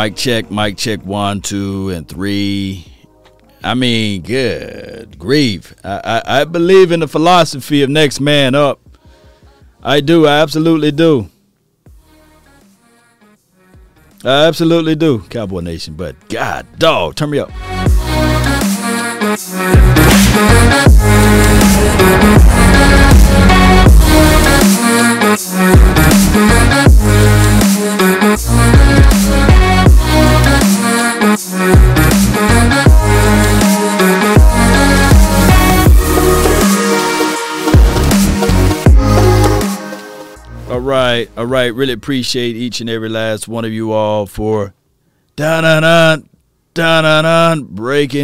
Mic check one, two, and three. I mean, good grief. I believe in the philosophy of next man up. I do. I absolutely do. I absolutely do, Cowboy Nation. But God, dog, turn me up. All right. Really appreciate each and every last one of you all for breaking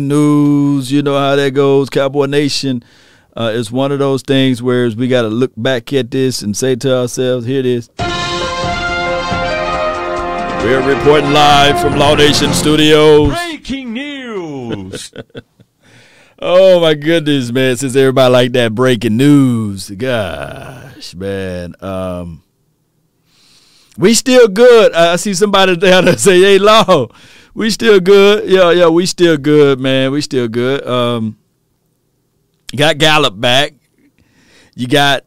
news. You know how that goes. Cowboy Nation is one of those things where we got to look back at this and say to ourselves, here it is. We're reporting live from Laudation Studios. Breaking news. Oh, my goodness, man. Since everybody like that breaking news. Gosh, man. We still good. I see somebody down there say, hey, Law, we still good. Yeah, we still good, man. We still good. You got Gallup back. You got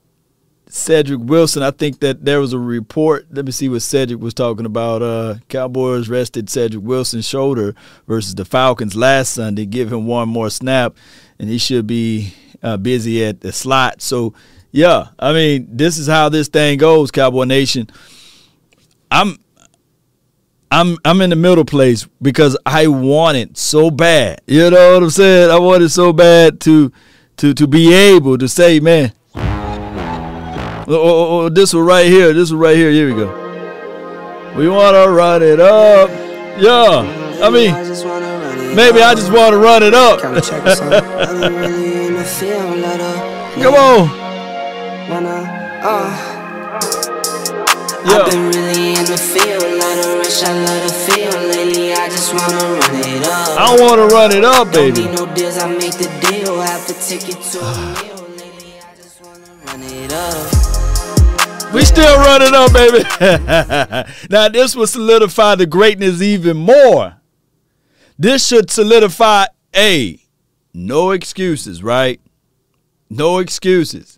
Cedric Wilson. I think that there was a report. Let me see what Cedric was talking about. Cowboys rested Cedric Wilson's shoulder versus the Falcons last Sunday. Give him one more snap, and he should be busy at the slot. So, yeah, I mean, this is how this thing goes, Cowboy Nation. I'm in the middle place because I want it so bad. You know what I'm saying? I want it so bad to be able to say, man, oh, this one right here, here we go. We want to run it up. Yeah, I mean, maybe I just want to run it up. Come on. Yo. I've been really in the field, not a rush, I love the field lately, I just want to run it up. I want to run it up, baby. Don't need no deals, I make the deal, have to take it to a meal lately, I just want to run it up. We still run it up, baby. Now, this will solidify the greatness even more. This should solidify, hey, no excuses, right? No excuses.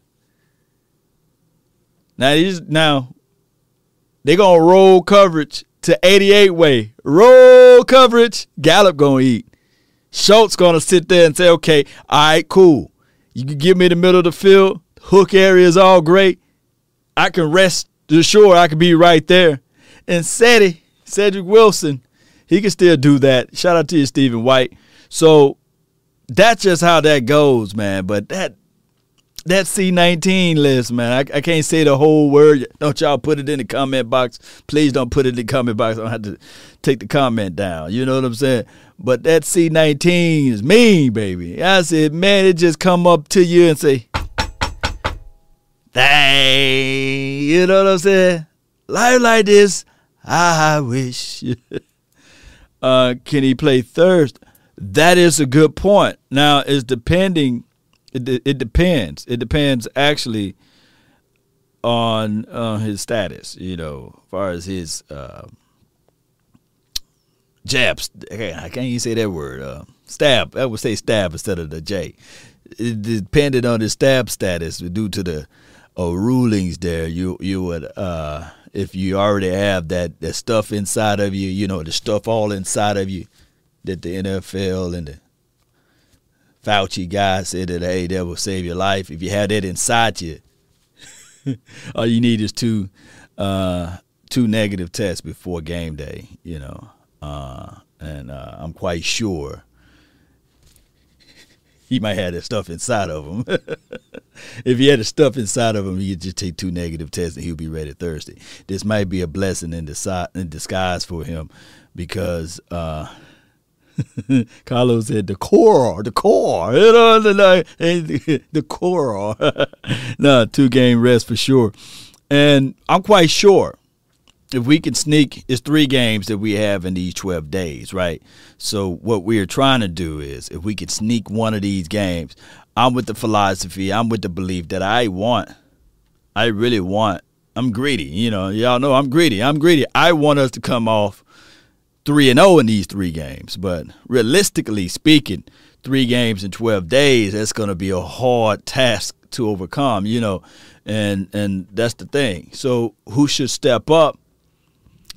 Now, they're going to roll coverage to 88 way. Roll coverage. Gallup going to eat. Schultz going to sit there and say, okay, all right, cool. You can give me the middle of the field. Hook area is all great. I can rest assured I can be right there. And Cedric Wilson, he can still do that. Shout out to you, Stephen White. So that's just how that goes, man. But that C-19 list, man, I can't say the whole word. Don't y'all put it in the comment box. Please don't put it in the comment box. I don't have to take the comment down. You know what I'm saying? But that C-19 is mean, baby. I said, man, it just come up to you and say, dang. You know what I'm saying? Life like this, I wish. Can he play Thursday? That is a good point. Now, it's depending. It depends. It depends actually on his status, you know, as far as his jabs. I can't even say that word. Stab. I would say stab instead of the J. It depended on his stab status due to the rulings there. You would if you already have that stuff inside of you, you know, the stuff all inside of you that the NFL and the Fauci guy said that, hey, that will save your life. If you have that inside you, all you need is two negative tests before game day, you know. And I'm quite sure he might have that stuff inside of him. If he had the stuff inside of him, he could just take two negative tests and he'll be ready Thursday. This might be a blessing in disguise for him because Carlos said the core, you know, the core. No, 2-game rest for sure. And I'm quite sure if we can sneak, it's 3 games that we have in these 12 days, right? So what we're trying to do is if we could sneak one of these games, I'm with the philosophy, I'm with the belief that I'm greedy. You know, y'all know I'm greedy. I want us to come off 3-0 in these three games. But realistically speaking, 3 games in 12 days, that's going to be a hard task to overcome, you know, and that's the thing. So who should step up?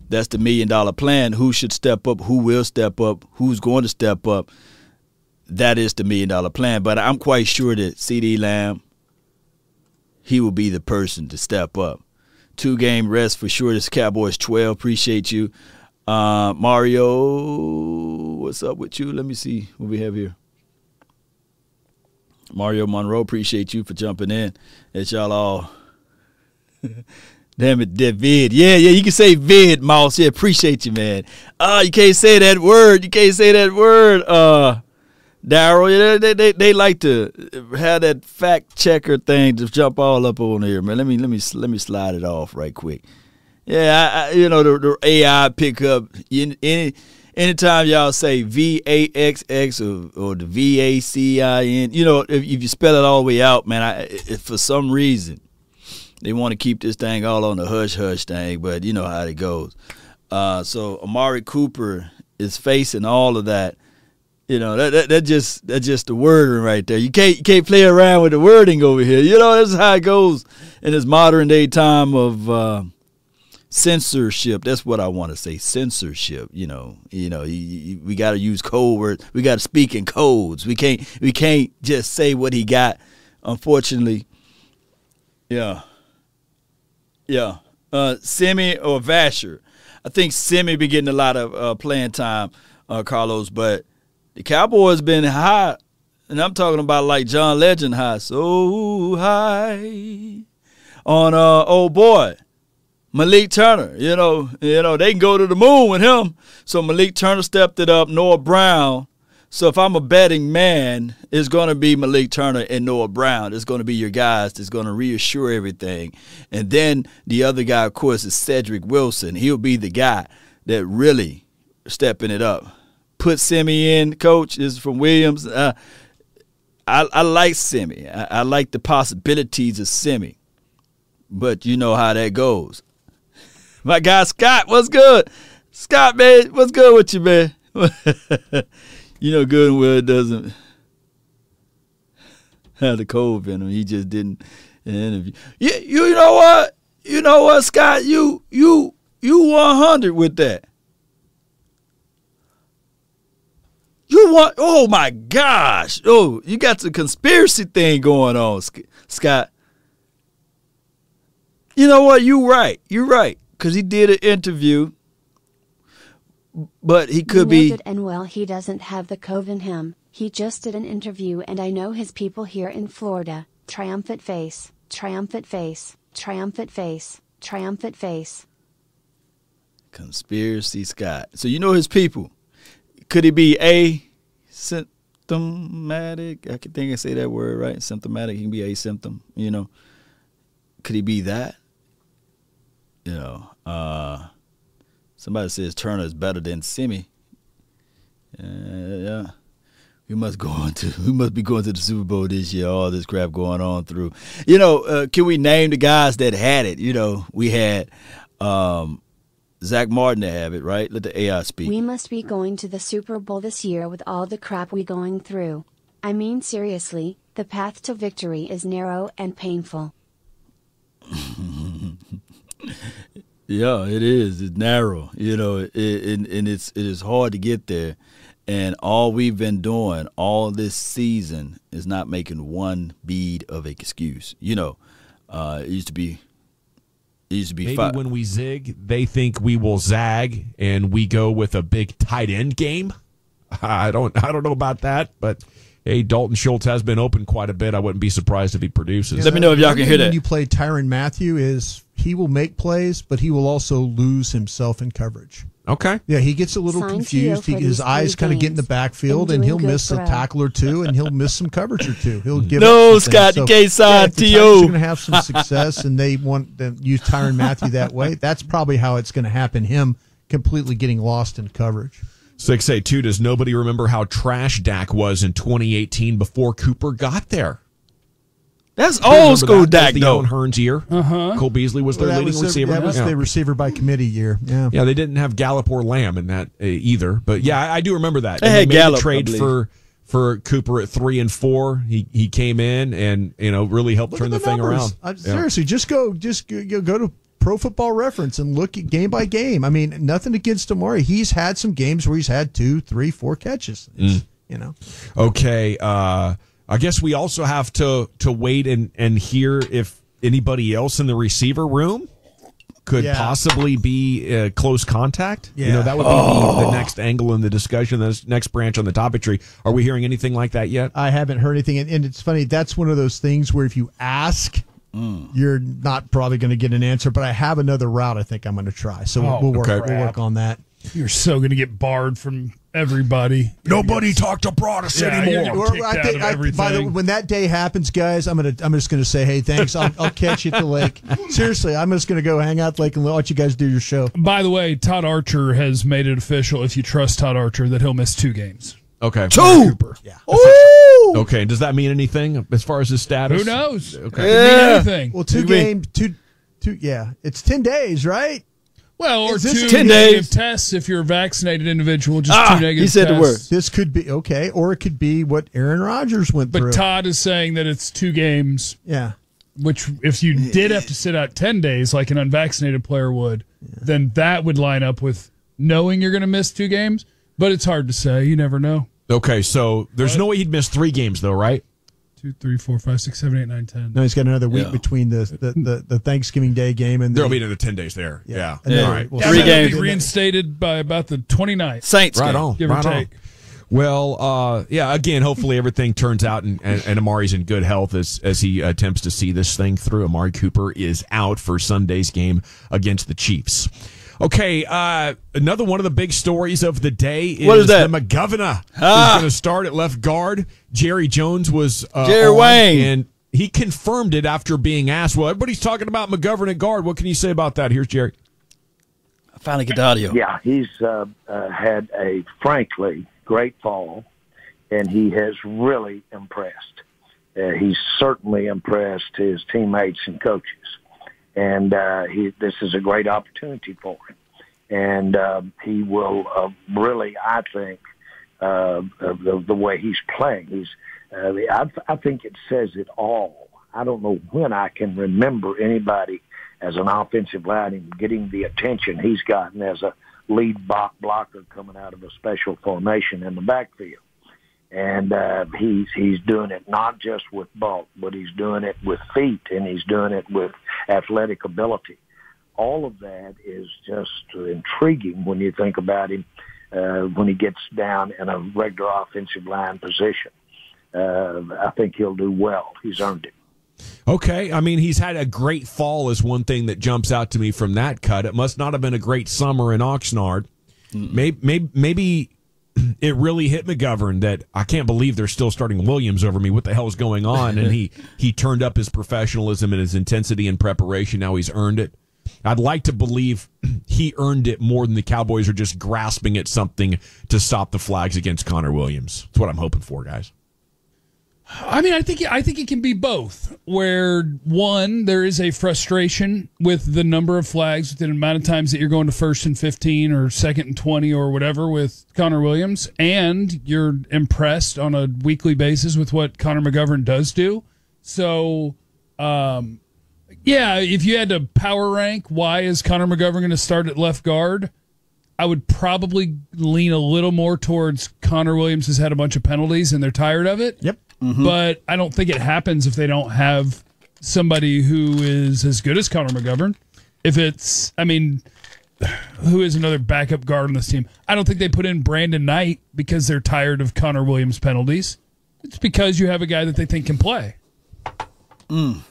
That's the million-dollar plan. Who should step up? Who will step up? Who's going to step up? That is the million-dollar plan. But I'm quite sure that CeeDee Lamb, he will be the person to step up. 2-game rest for sure. This Cowboys 12. Appreciate you. Mario, what's up with you? Let me see what we have here. Mario Monroe, appreciate you for jumping in. That y'all all damn it, that vid. Yeah, you can say vid, Moss. Yeah, appreciate you, man. You can't say that word. You can't say that word, Darryl. Yeah, they like to have that fact checker thing to jump all up on here, man. Let me slide it off right quick. Yeah, you know, the AI pickup. Anytime y'all say V-A-X-X or the V-A-C-I-N, you know, if you spell it all the way out, man, for some reason, they want to keep this thing all on the hush-hush thing, but you know how it goes. So Amari Cooper is facing all of that. You know, that's just the wording right there. You can't play around with the wording over here. You know, that's how it goes in this modern-day time of censorship. That's what I want to say, censorship. You know, we got to use code words. We got to speak in codes. We can't just say what he got, unfortunately. Yeah. Semi or Vasher. I think Semi been getting a lot of playing time, Carlos, but the Cowboys been high, and I'm talking about like John Legend high, so high on old boy Malik Turner. You know, they can go to the moon with him. So Malik Turner stepped it up, Noah Brown. So if I'm a betting man, it's going to be Malik Turner and Noah Brown. It's going to be your guys that's going to reassure everything. And then the other guy, of course, is Cedric Wilson. He'll be the guy that really stepping it up. Put Semi in, coach. This is from Williams. I like Semi. I like the possibilities of Semi. But you know how that goes. My guy Scott, what's good? Scott, man, what's good with you, man? You know, good and well doesn't have the cold venom. He just didn't in the interview. You know what? You know what, Scott? You 100 with that. You want? Oh my gosh! Oh, you got the conspiracy thing going on, Scott. You know what? You right. You right. Because he did an interview, but he could be. Good and well, he doesn't have the cove in him. He just did an interview, and I know his people here in Florida. Triumphant face, triumphant face, triumphant face, triumphant face. Conspiracy Scott. So you know his people. Could he be asymptomatic? I can think I say that word right. Symptomatic. He can be asymptom. You know. Could he be that? You know, somebody says Turner is better than Semi. Yeah, we must be going to the Super Bowl this year. All this crap going on through. You know, can we name the guys that had it? You know, we had Zach Martin to have it, right? Let the AI speak. We must be going to the Super Bowl this year with all the crap we going through. I mean, seriously, the path to victory is narrow and painful. Yeah, it is. It's narrow, you know, it is hard to get there. And all we've been doing all this season is not making one bead of an excuse. You know, it used to be maybe five. When we zig, they think we will zag, and we go with a big tight end game. I don't know about that, but. Hey, Dalton Schultz has been open quite a bit. I wouldn't be surprised if he produces. Yeah, let me know if y'all can hear that. When you play Tyrann Mathieu, is he will make plays, but he will also lose himself in coverage. Okay. Yeah, he gets a little confused. His eyes kind of get in the backfield, and he'll miss a tackle or two, and he'll miss some coverage or two. He'll give no, Scott, the K side to you. They're going to have some success, and they want to use Tyrann Mathieu that way. That's probably how it's going to happen, him completely getting lost in coverage. 682, does nobody remember how trash Dak was in 2018 before Cooper got there? That's old school Dak, though. That was the Owen Hearns year. Cole Beasley was their leading receiver. That was the receiver by committee year. Yeah, yeah, they didn't have Gallup or Lamb in that either. But, yeah, I do remember that. They had Gallup, a trade for Cooper at 3 and 4. He came in and, you know, really helped turn the thing around. Seriously, just go to Pro Football Reference and look at game by game. I mean, nothing against Amari. He's had some games where he's had 2, 3, 4 catches. You know. Okay, I guess we also have to wait and hear if anybody else in the receiver room could possibly be close contact. Yeah. You know, that would be the next angle in the discussion, the next branch on the topic tree. Are we hearing anything like that yet? I haven't heard anything. And it's funny, that's one of those things where if you ask, you're not probably going to get an answer. But I have another route I think I'm going to try. So we'll work on that. You're so going to get barred from everybody. Nobody talked to Broadus anymore. By the way, when that day happens, guys, I'm just going to say, hey, thanks. I'll catch you at the lake. Seriously, I'm just going to go hang out at the lake and let you guys do your show. By the way, Todd Archer has made it official, if you trust Todd Archer, that he'll miss 2 games. Okay. 2! Yeah. Ooh! Okay, does that mean anything as far as his status? Who knows? Okay. Yeah. It doesn't mean anything. Well, 2 games, yeah. It's 10 days, right? Well, or 2 negative tests if you're a vaccinated individual, just 2 negative tests. He said the word. This could be, okay, or it could be what Aaron Rodgers went through. But Todd is saying that it's 2 games. Yeah. Which, if you did have to sit out 10 days like an unvaccinated player would, then that would line up with knowing you're going to miss 2 games. But it's hard to say. You never know. Okay, so there's no way he'd miss 3 games, though, right? 2, 3, 4, 5, 6, 7, 8, 9, 10. No, he's got another week between the Thanksgiving Day game and there'll be another 10 days there. Yeah, yeah. All right. Well, 3 games. Be reinstated by about the 29th. Saints game. Right on. Give or take. Well, yeah. Again, hopefully everything turns out and Amari's in good health as he attempts to see this thing through. Amari Cooper is out for Sunday's game against the Chiefs. Okay, another one of the big stories of the day is the McGovern is going to start at left guard. Jerry Jones was Jerry Wayne, and he confirmed it after being asked, well, everybody's talking about McGovern at guard. What can you say about that? Here's Jerry. I finally get the audio. Yeah, he's had a, frankly, great fall, and he has really impressed. He's certainly impressed his teammates and coaches. And this is a great opportunity for him. And he will really, I think, the way he's playing. I think it says it all. I don't know when I can remember anybody as an offensive lineman getting the attention he's gotten as a lead blocker coming out of a special formation in the backfield. And he's doing it not just with bulk, but he's doing it with feet, and he's doing it with athletic ability. All of that is just intriguing when you think about him when he gets down in a regular offensive line position. I think he'll do well. He's earned it. Okay, I mean, he's had a great fall is one thing that jumps out to me from that cut. It must not have been a great summer in Oxnard. Maybe it really hit McGovern that I can't believe they're still starting Williams over me. What the hell is going on? And he turned up his professionalism and his intensity and preparation. Now he's earned it. I'd like to believe he earned it more than the Cowboys are just grasping at something to stop the flags against Connor Williams. That's what I'm hoping for, guys. I mean, I think it can be both, where, one, there is a frustration with the number of flags, with the amount of times that you're going to 1st and 15 or 2nd and 20 or whatever with Connor Williams, and you're impressed on a weekly basis with what Connor McGovern does do. So, yeah, if you had to power rank, why is Connor McGovern going to start at left guard? I would probably lean a little more towards Connor Williams has had a bunch of penalties and they're tired of it. Yep. Mm-hmm. But I don't think it happens if they don't have somebody who is as good as Connor McGovern. If it's, I mean, who is another backup guard on this team? I don't think they put in Brandon Knight because they're tired of Connor Williams' penalties. It's because you have a guy that they think can play.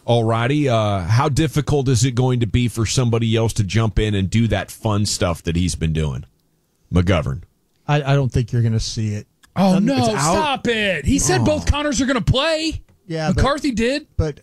All righty. How difficult is it going to be for somebody else to jump in and do that fun stuff that he's been doing? McGovern. I don't think you're going to see it. Oh, no, stop it. He said both Connors are going to play. Yeah, McCarthy did. But,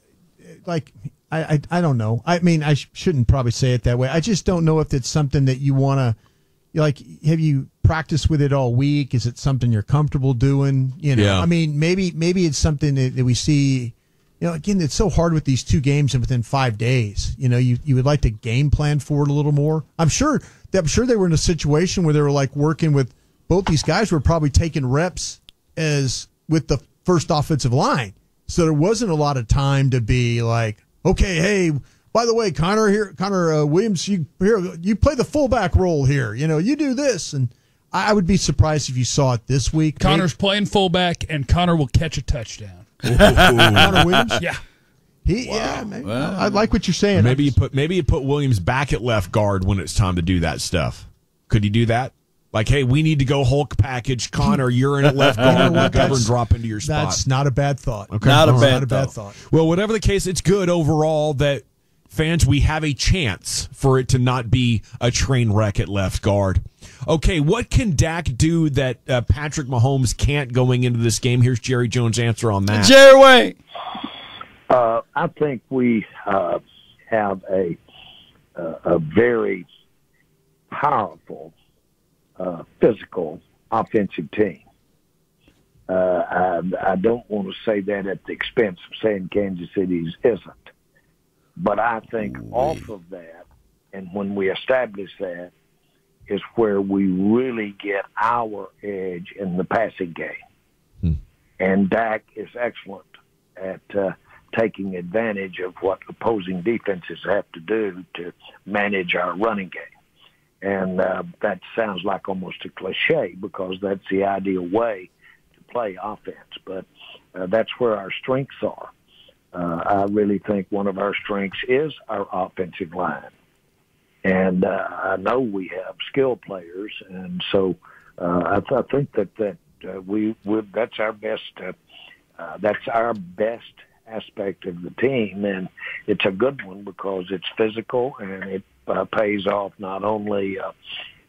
like, I don't know. I mean, I shouldn't probably say it that way. I just don't know if it's something that you want to, like, have you practiced with it all week? Is it something you're comfortable doing? You know, yeah. I mean, maybe it's something that we see you know, again, it's so hard with these two games and within 5 days. You know, you would like to game plan for it a little more. I'm sure they were in a situation where they were like working with both these guys were probably taking reps as with the first offensive line. So there wasn't a lot of time to be like, okay, hey, by the way, Connor Williams, you play the fullback role here. You know, you do this. And I would be surprised if you saw it this week. Connor's playing fullback, and Connor will catch a touchdown. Connor Williams? Yeah. Maybe. Well, I like what you're saying. Maybe you put Williams back at left guard when it's time to do that stuff. Could you do that? Like, hey, we need to go Hulk package. Connor, you're in at left guard. McGovern, drop into your spot. That's not a bad thought. Okay. Not a bad thought. Well, whatever the case, it's good overall that fans, we have a chance for it to not be a train wreck at left guard. Okay, what can Dak do that Patrick Mahomes can't going into this game? Here's Jerry Jones' answer on that. Jerry Wayne. I think we have a very powerful physical offensive team. I don't want to say that at the expense of saying Kansas City's isn't. But I think off of that, and when we establish that, is where we really get our edge in the passing game. Hmm. And Dak is excellent at taking advantage of what opposing defenses have to do to manage our running game. And that sounds like almost a cliche because that's the ideal way to play offense. But that's where our strengths are. I really think one of our strengths is our offensive line. And I know we have skilled players, and so I think that that's our best aspect of the team, and it's a good one because it's physical and it pays off. Not only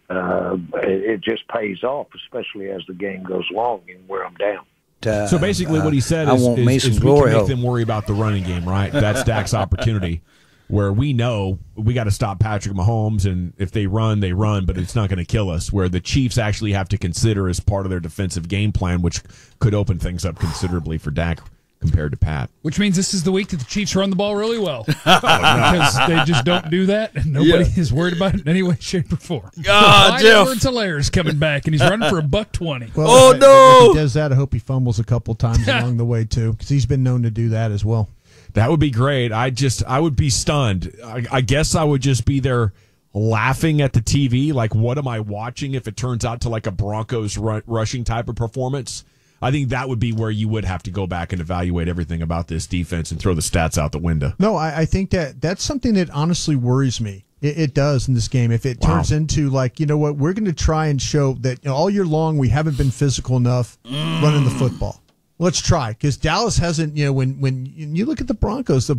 it just pays off, especially as the game goes along and wear them down. So basically what he said is we can make them worry about the running game, right? That's Dak's opportunity where we know we got to stop Patrick Mahomes, and if they run, they run, but it's not going to kill us, where the Chiefs actually have to consider as part of their defensive game plan, which could open things up considerably for Dak compared to Pat. Which means this is the week that the Chiefs run the ball really well. Because they just don't do that, and nobody is worried about it in any way, shape, or form. Tallaire's coming back, and he's running for $120. Well, if he does that, I hope he fumbles a couple times along the way, too, because he's been known to do that as well. That would be great. I would be stunned. I guess I would just be there laughing at the TV, like, what am I watching if it turns out to like a Broncos rushing type of performance? I think that would be where you would have to go back and evaluate everything about this defense and throw the stats out the window. No, I think that's something that honestly worries me. It does in this game. If it turns into like, you know what, we're going to try and show that, you know, all year long we haven't been physical enough running the football. Let's try, because Dallas hasn't, you know, when you look at the Broncos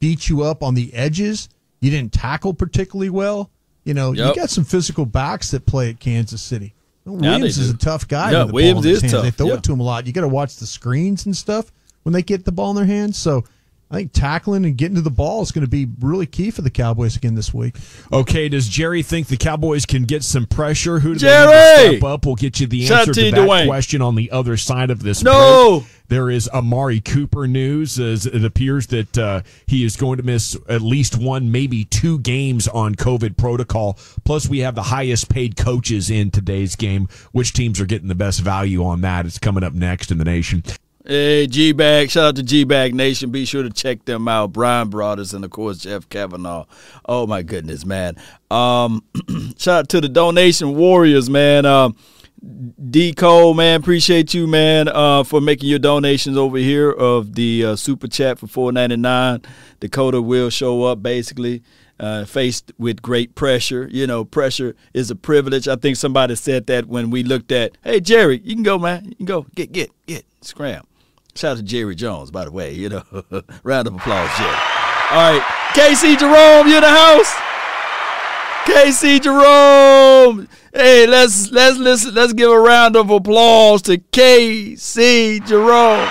beat you up on the edges. You didn't tackle particularly well. You know, you got some physical backs that play at Kansas City. Williams is a tough guy. Yeah, Williams is tough. They throw it to him a lot. You got to watch the screens and stuff when they get the ball in their hands. So I think tackling and getting to the ball is going to be really key for the Cowboys again this week. Okay, does Jerry think the Cowboys can get some pressure? Who do they need to step up? We'll get you the answer to that question on the other side of this break. There is Amari Cooper news. It appears that he is going to miss at least one, maybe two games on COVID protocol. Plus, we have the highest paid coaches in today's game. Which teams are getting the best value on that? It's coming up next in the nation. Hey, G-Bag. Shout out to G-Bag Nation. Be sure to check them out. Brian Broaddus and, of course, Jeff Kavanaugh. Oh, my goodness, man. Shout out to the donation warriors, man. D. Cole, man, appreciate you, man, for making your donations over here of the Super Chat for $4.99. Dakota will show up, basically, faced with great pressure. You know, pressure is a privilege. I think somebody said that when we looked at, hey, Jerry, you can go, man. You can go. Get. Scram. Shout out to Jerry Jones, by the way. You know, round of applause, Jerry. All right, KC Jerome, you in the house. KC Jerome. Hey, let's listen. Let's give a round of applause to KC Jerome.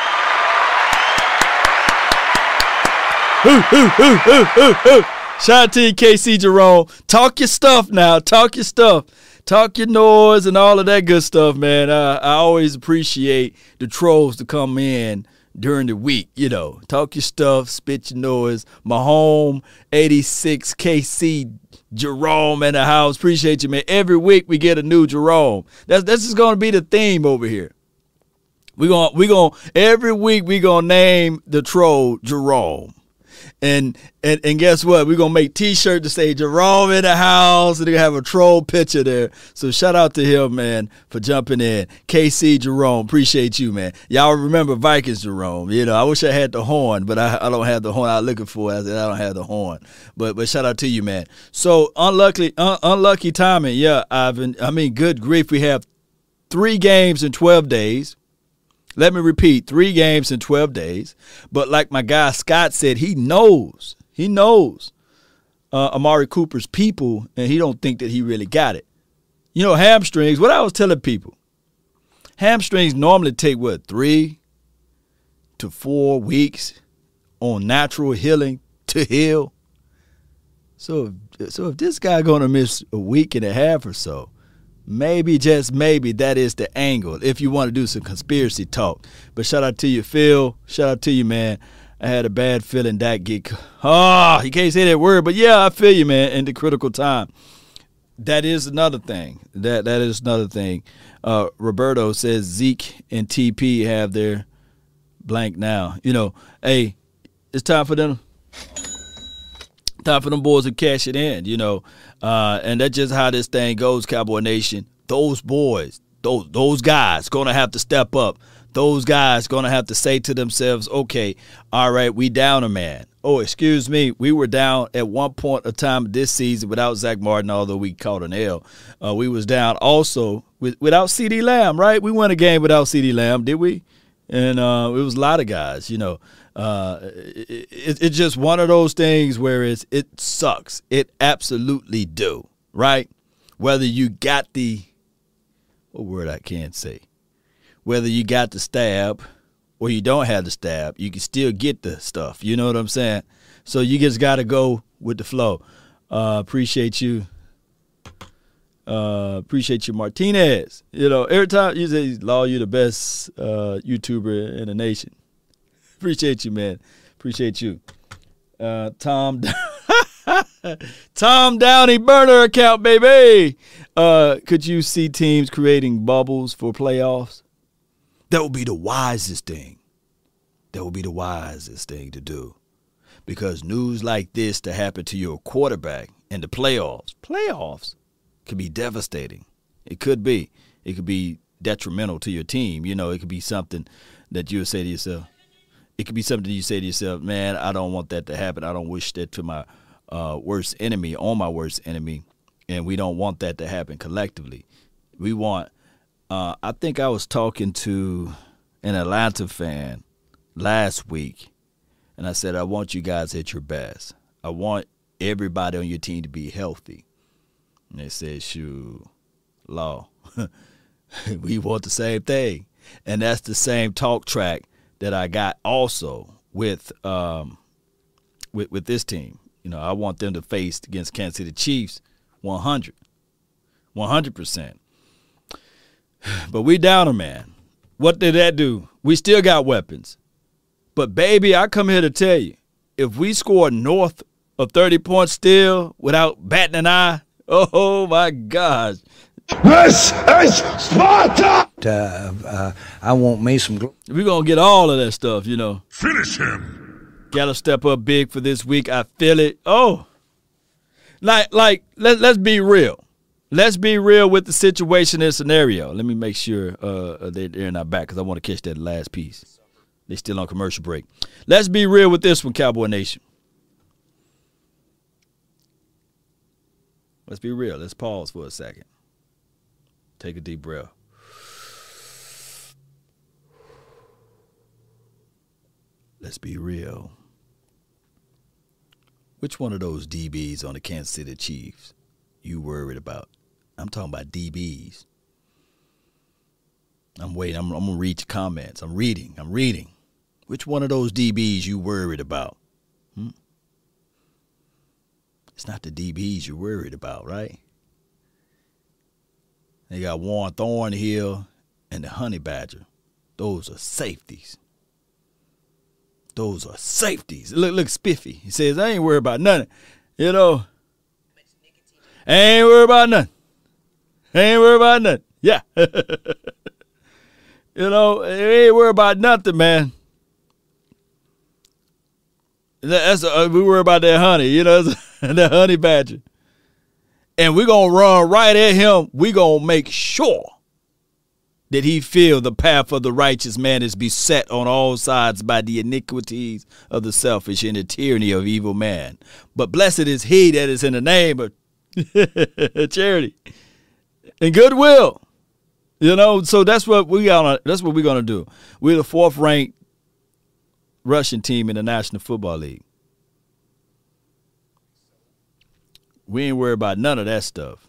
Shout out to you, KC Jerome. Talk your stuff now. Talk your stuff. Talk your noise and all of that good stuff, man. I always appreciate the trolls to come in during the week. You know, talk your stuff, spit your noise. Mahomes, 86, KC, Jerome in the house. Appreciate you, man. Every week we get a new Jerome. That's just going to be the theme over here. We're going every week we're going to name the troll Jerome. And guess what? We're going to make T-shirts to say Jerome in the house. And they're going to have a troll picture there. So shout out to him, man, for jumping in. KC Jerome, appreciate you, man. Y'all remember Vikings Jerome. You know, I wish I had the horn, but I don't have the horn I was looking for. I said, I don't have the horn. But shout out to you, man. So unlucky timing. Yeah, Ivan. I mean, good grief. We have 3 games in 12 days. Let me repeat, 3 games in 12 days. But like my guy Scott said, he knows Amari Cooper's people, and he don't think that he really got it. You know, hamstrings, what I was telling people, hamstrings normally take, 3 to 4 weeks on natural healing to heal. So if this guy going to miss a week and a half or so, maybe, just maybe, that is the angle if you want to do some conspiracy talk. But shout out to you, Phil. Shout out to you, man. I had a bad feeling that geek. Oh, you can't say that word, but yeah, I feel you, man, in the critical time. That is another thing. That is another thing. Roberto says Zeke and TP have their blank now. You know, hey, it's time for them. Time for them boys to cash it in, you know. And that's just how this thing goes, Cowboy Nation. Those boys, those guys going to have to step up. Those guys going to have to say to themselves, okay, all right, we down a man. Oh, excuse me, we were down at one point of time this season without Zach Martin, although we caught an L. We was down also without CeeDee Lamb, right? We won a game without CeeDee Lamb, did we? And it was a lot of guys, you know. It's just one of those things where it sucks. It absolutely do, right? Whether you got the whether you got the stab or you don't have the stab, you can still get the stuff. You know what I'm saying? So you just got to go with the flow. Appreciate you. Appreciate you, Martinez. You know, every time you say, Law, you the best YouTuber in the nation. Appreciate you, man. Appreciate you. Tom Tom Downey burner account, baby. Could you see teams creating bubbles for playoffs? That would be the wisest thing. That would be the wisest thing to do. Because news like this to happen to your quarterback in the playoffs could be devastating. It could be. It could be detrimental to your team. You know, it could be something that you would say to yourself. It could be something you say to yourself, man, I don't want that to happen. I don't wish that to my worst enemy, on my worst enemy, and we don't want that to happen collectively. We want I think I was talking to an Atlanta fan last week, and I said, I want you guys at your best. I want everybody on your team to be healthy. And they said, shoot, Law, we want the same thing. And that's the same talk track that I got also with this team. You know, I want them to face against Kansas City Chiefs 100%. But we down a man. What did that do? We still got weapons. But, baby, I come here to tell you, if we score north of 30 points still without batting an eye, oh, my gosh. This is Sparta! I want me some glory. We're going to get all of that stuff, you know. Finish him. Got to step up big for this week. I feel it. Oh. Let's be real. Let's be real with the situation and scenario. Let me make sure they're not back because I want to catch that last piece. They're still on commercial break. Let's be real with this one, Cowboy Nation. Let's be real. Let's pause for a second. Take a deep breath. Let's be real. Which one of those DBs on the Kansas City Chiefs you worried about? I'm talking about DBs. I'm waiting. I'm going to read your comments. I'm reading. Which one of those DBs you worried about? It's not the DBs you're worried about, right? They got Warren Thornhill and the Honey Badger. Those are safeties. those are safeties. Look spiffy. He says, I ain't worried about nothing. You know, I ain't worried about nothing. I ain't worried about nothing. Yeah. You know, I ain't worried about nothing, man. That's we worry about that honey, you know, that honey badger. And we're going to run right at him. We're going to make sure that he feel the path of the righteous man is beset on all sides by the iniquities of the selfish and the tyranny of evil man. But blessed is he that is in the name of charity and goodwill. You know, so that's what we're going to do. We're the fourth-ranked rushing team in the National Football League. We ain't worried about none of that stuff.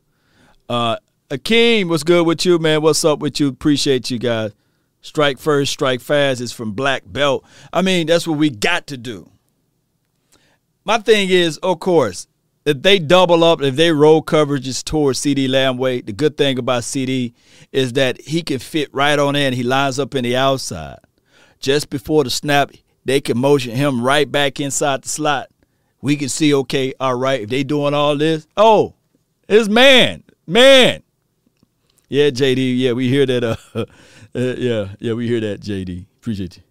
Akeem, what's good with you, man? What's up with you? Appreciate you guys. Strike first, strike fast. It's from Black Belt. I mean, that's what we got to do. My thing is, of course, if they double up, if they roll coverages towards CeeDee Lamb, the good thing about CeeDee is that he can fit right on in. He lines up in the outside. Just before the snap, they can motion him right back inside the slot. We can see, okay, all right, if they doing all this, oh, it's man. Yeah, JD, yeah, we hear that. Yeah, we hear that, JD. Appreciate you.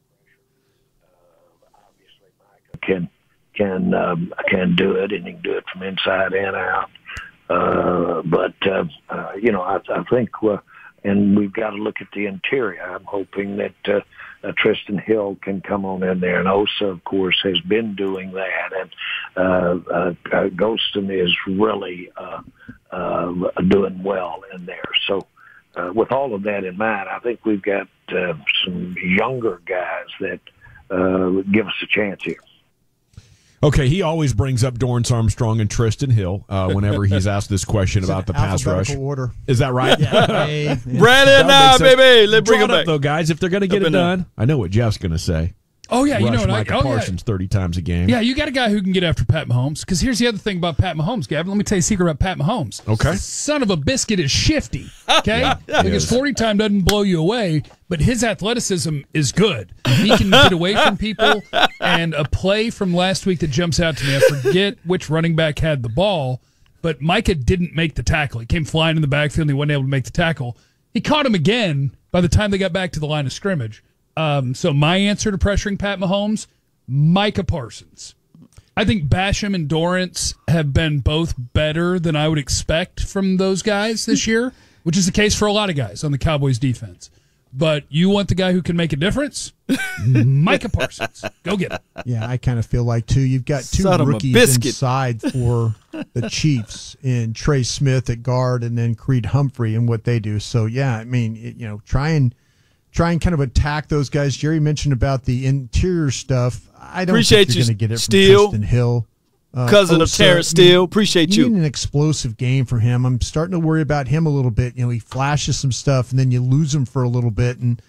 Obviously, Mike can do it, and he can do it from inside and out. But you know, I think and we've got to look at the interior. I'm hoping that Tristan Hill can come on in there. And Osa, of course, has been doing that. And Ghoston is really doing well in there. So with all of that in mind, I think we've got some younger guys that would give us a chance here. Okay, he always brings up Dorance Armstrong and Tristan Hill whenever he's asked this question about the pass rush. Order. Is that right? Yeah. Brandon, now, baby. Let's bring it up, though, guys, if they're going to get it done. I know what Jeff's going to say. Oh, yeah. You know what? Micah Parsons 30 times a game. Yeah, you got a guy who can get after Pat Mahomes. Because here's the other thing about Pat Mahomes, Gavin. Let me tell you a secret about Pat Mahomes. Okay. Son of a biscuit is shifty. Okay? His 40 time doesn't blow you away, but his athleticism is good. He can get away from people. And a play from last week that jumps out to me, I forget which running back had the ball, but Micah didn't make the tackle. He came flying in the backfield and he wasn't able to make the tackle. He caught him again by the time they got back to the line of scrimmage. So my answer to pressuring Pat Mahomes, Micah Parsons. I think Basham and Dorance have been both better than I would expect from those guys this year, which is the case for a lot of guys on the Cowboys defense. But you want the guy who can make a difference? Micah Parsons. Go get him. Yeah, I kind of feel like, too, you've got two rookies inside for the Chiefs in Trey Smith at guard and then Creed Humphrey and what they do. So, yeah, I mean, try and kind of attack those guys. Jerry mentioned about the interior stuff. I don't think you're going to get it from Tristan Hill. Cousin of Terrence Steele. Appreciate you. Need an explosive game for him. I'm starting to worry about him a little bit. You know, he flashes some stuff, and then you lose him for a little bit. And,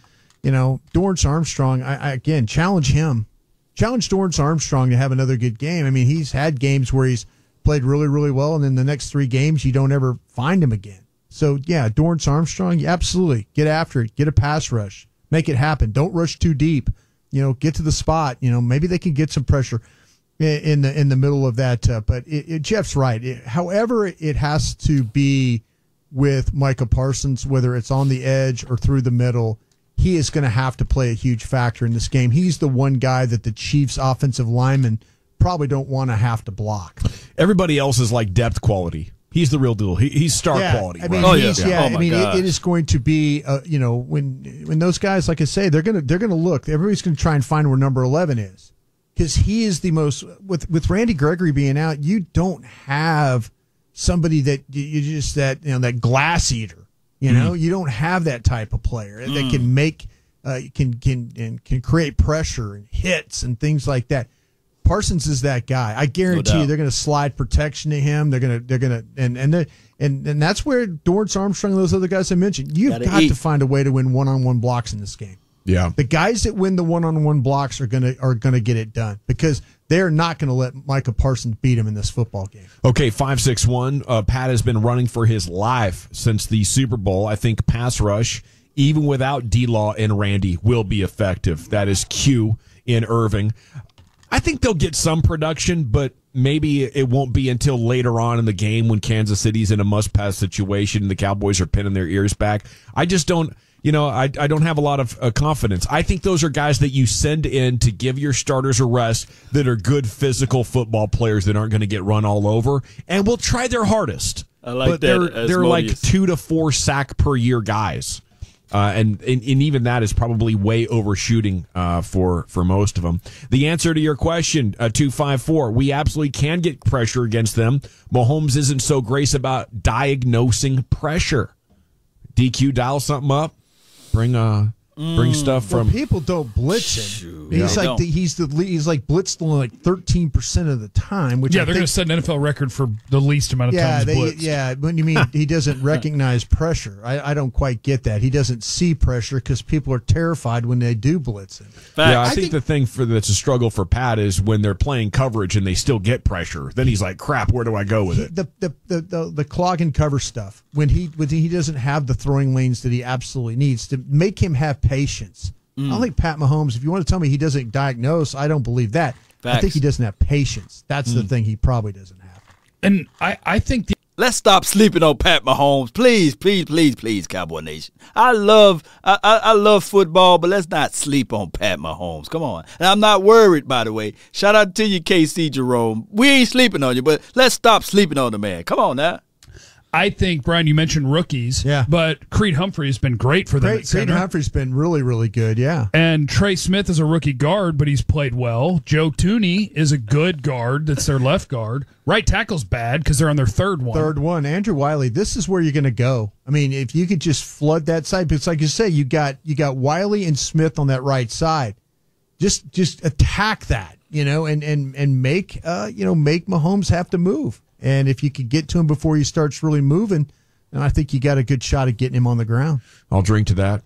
you know, Dorance Armstrong, I again, challenge him. Challenge Dorance Armstrong to have another good game. I mean, he's had games where he's played really, really well, and then the next three games you don't ever find him again. So, yeah, Dorance Armstrong, absolutely. Get after it. Get a pass rush. Make it happen. Don't rush too deep. You know, get to the spot. You know, maybe they can get some pressure in the middle of that. But Jeff's right. However, it has to be with Micah Parsons, whether it's on the edge or through the middle, he is going to have to play a huge factor in this game. He's the one guy that the Chiefs' offensive linemen probably don't want to have to block. Everybody else is like depth quality. He's the real deal. He's star quality. I mean, right? It is going to be, you know, when those guys, like I say, they're gonna look. Everybody's gonna try and find where number 11 is, because he is the most. With Randy Gregory being out, you don't have somebody that you just that glass eater. You know, you don't have that type of player that can make can create pressure and hits and things like that. Parsons is that guy. I guarantee you they're going to slide protection to him. They're going to, and that's where Dorance Armstrong and those other guys I mentioned. You've got to find a way to win one-on-one blocks in this game. Yeah. The guys that win the one-on-one blocks are going to get it done, because they're not going to let Micah Parsons beat him in this football game. Okay, 561. Pat has been running for his life since the Super Bowl. I think pass rush, even without D-Law and Randy, will be effective. That is Q. in Irving. I think they'll get some production, but maybe it won't be until later on in the game when Kansas City's in a must-pass situation and the Cowboys are pinning their ears back. I just don't, you know, I don't have a lot of confidence. I think those are guys that you send in to give your starters a rest that are good physical football players that aren't going to get run all over and will try their hardest. I like but that. They're like 2 to 4 sack per year guys. And even that is probably way overshooting for most of them. The answer to your question, 254, we absolutely can get pressure against them. Mahomes isn't so grace about diagnosing pressure. DQ, dial something up. Bring stuff from. Well, people don't blitz him. Shoot. He's like he's like blitzed like 13% of the time. Which they're going to set an NFL record for the least amount of times blitzed. Yeah, when you mean he doesn't recognize pressure, I don't quite get that. He doesn't see pressure because people are terrified when they do blitz him. Yeah, I think the thing that's a struggle for Pat is when they're playing coverage and they still get pressure. Then he's like, "Crap, where do I go with it?" The clog and cover stuff when he doesn't have the throwing lanes that he absolutely needs to make him have patience. I don't think Pat Mahomes, if you want to tell me he doesn't diagnose, I don't believe that. Facts. I think he doesn't have patience. That's the thing he probably doesn't have. And I think let's stop sleeping on Pat Mahomes. Please, please, please, please, Cowboy Nation. I love football, but let's not sleep on Pat Mahomes. Come on. And I'm not worried, by the way. Shout out to you, KC Jerome. We ain't sleeping on you, but let's stop sleeping on the man. Come on now. I think, Brian, you mentioned rookies, but Creed Humphrey has been great for them. Creed Humphrey's been really, really good, yeah. And Trey Smith is a rookie guard, but he's played well. Joe Tooney is a good guard. That's their left guard. Right tackle's bad because they're on their third one. Andrew Wiley, this is where you're going to go. I mean, if you could just flood that side, because like you say, you got Wiley and Smith on that right side. Just attack that, you know, and make make Mahomes have to move. And if you could get to him before he starts really moving, then I think you got a good shot at getting him on the ground. I'll drink to that.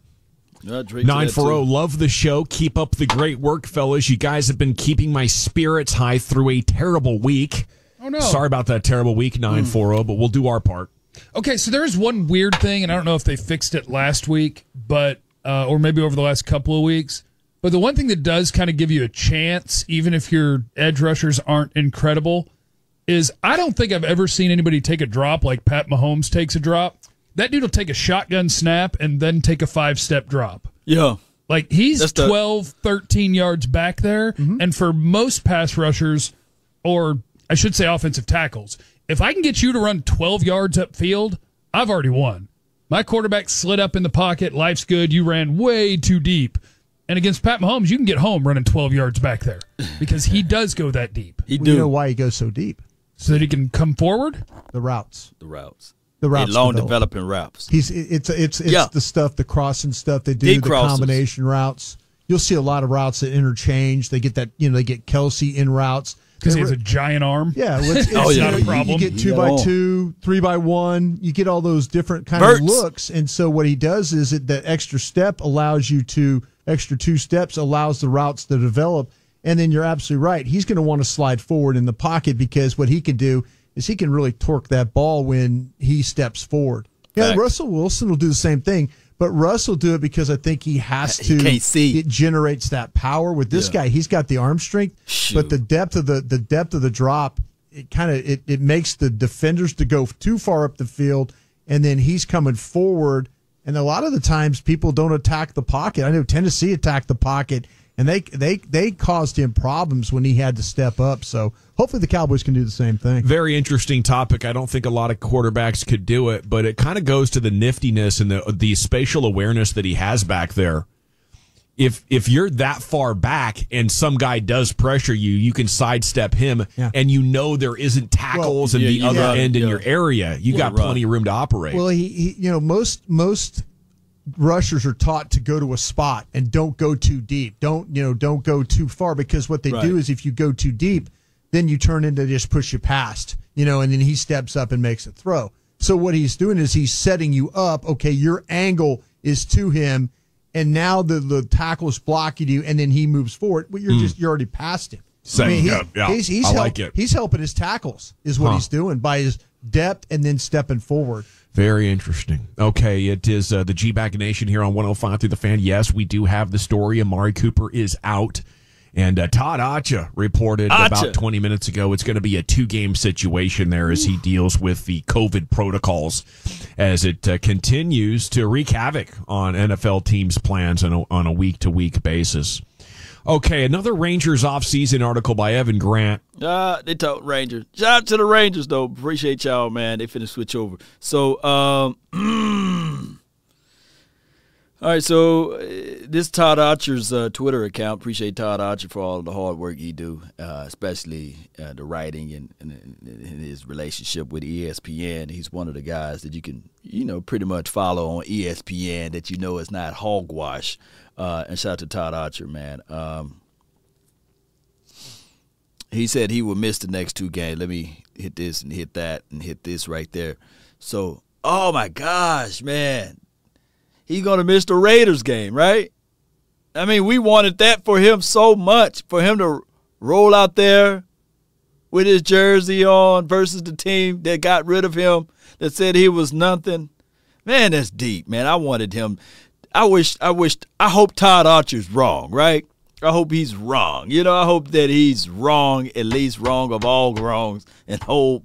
940, love the show. Keep up the great work, fellas. You guys have been keeping my spirits high through a terrible week. Oh, no. Sorry about that terrible week, 940, but we'll do our part. Okay, so there is one weird thing, and I don't know if they fixed it last week, but or maybe over the last couple of weeks. But the one thing that does kind of give you a chance, even if your edge rushers aren't incredible, is I don't think I've ever seen anybody take a drop like Pat Mahomes takes a drop. That dude will take a shotgun snap and then take a 5-step drop. Yeah. Like, he's 13 yards back there, and for most pass rushers, or I should say offensive tackles, if I can get you to run 12 yards upfield, I've already won. My quarterback slid up in the pocket, life's good, you ran way too deep. And against Pat Mahomes, you can get home running 12 yards back there because he does go that deep. You know why he goes so deep. So that he can come forward? The routes. Long developing routes. It's the stuff, the crossing stuff they do, the combination routes. You'll see a lot of routes that interchange. They get that, they get Kelsey in routes. Because he has a giant arm. Yeah. It's not a problem. You get 2x2, 3x1. You get all those different kind of looks. And so what he does is that extra 2 steps allows the routes to develop. And then you're absolutely right. He's going to want to slide forward in the pocket because what he can do is he can really torque that ball when he steps forward. Yeah, Russell Wilson will do the same thing, but Russ will do it because I think he has to. He can't see. It generates that power with this guy. He's got the arm strength, but the depth of the drop, it kind of it makes the defenders to go too far up the field, and then he's coming forward. And a lot of the times people don't attack the pocket. I know Tennessee attacked the pocket. And they caused him problems when he had to step up. So hopefully the Cowboys can do the same thing. Very interesting topic. I don't think a lot of quarterbacks could do it, but it kind of goes to the niftiness and the spatial awareness that he has back there. If you're that far back and some guy does pressure you, you can sidestep him, and there isn't tackles in your area. You got plenty of room to operate. Well, most rushers are taught to go to a spot and don't go too deep. Don't go too far because what they do is if you go too deep, then you turn into just push you past, and then he steps up and makes a throw. So what he's doing is he's setting you up. Okay, your angle is to him, and now the tackle is blocking you, and then he moves forward. Well, you're already past him. He's helping his tackles is what he's doing by his depth and then stepping forward. Very interesting. Okay, it is the G-Back Nation here on 105 through the Fan. Yes, we do have the story. Amari Cooper is out, And Todd Archer reported about 20 minutes ago it's going to be a two-game situation there as he deals with the COVID protocols as it continues to wreak havoc on NFL teams' plans on a week-to-week basis. Okay, another Rangers offseason article by Evan Grant. They talk Rangers. Shout out to the Rangers, though. Appreciate y'all, man. They finna switch over. So, all right, so this Todd Archer's Twitter account. Appreciate Todd Archer for all of the hard work he do, especially the writing and his relationship with ESPN. He's one of the guys that you can, you know, pretty much follow on ESPN that you know is not hogwash. And shout out to Todd Archer, man. He said he will miss the next two games. Let me hit this and hit that and hit this right there. So, oh, my gosh, man. He's going to miss the Raiders game, right? I mean, we wanted that for him so much, for him to roll out there with his jersey on versus the team that got rid of him, that said he was nothing. Man, that's deep, man. I wanted him. I hope Todd Archer's wrong, right? I hope he's wrong. You know, I hope that he's wrong, at least wrong of all wrongs, and whole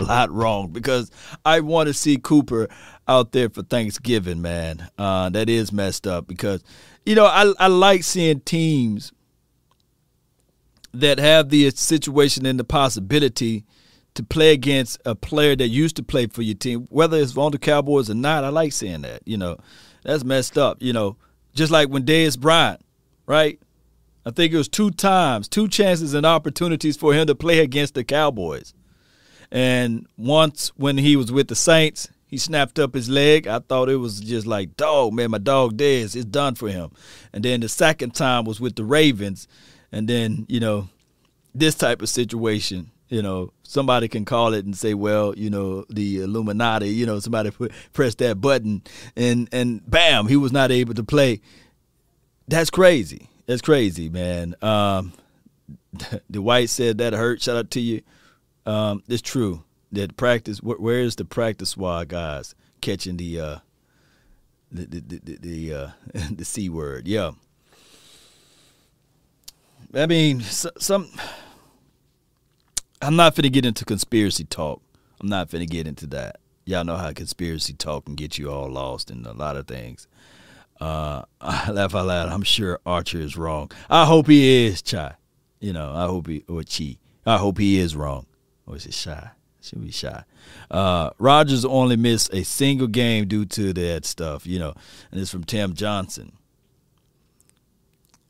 lot wrong, because I want to see Cooper out there for Thanksgiving, man. That is messed up because, you know, I like seeing teams that have the situation and the possibility to play against a player that used to play for your team, whether it's on the Cowboys or not. I like seeing that, you know. That's messed up, you know. Just like when Dez Bryant, right? I think it was two chances and opportunities for him to play against the Cowboys. And once when he was with the Saints, he snapped up his leg. I thought it was just like, dog, man, my dog Dez, it's done for him. And then the second time was with the Ravens. And then, you know, this type of situation, you know, somebody can call it and say, well, you know, the Illuminati, you know, somebody pressed that button and bam, he was not able to play. That's crazy. That's crazy, man. Dwight said that hurt. Shout out to you. It's true that practice. Where is the practice squad guys catching the C word? Yeah, I mean I'm not finna get into conspiracy talk. I'm not finna get into that. Y'all know how conspiracy talk can get you all lost in a lot of things. I laugh out loud. I'm sure Archer is wrong. I hope he is, Chai. You know, I hope he or Chi. I hope he is wrong. Or is it Shy? Should be Shy. Rodgers only missed a single game due to that stuff, you know. And it's from Tim Johnson.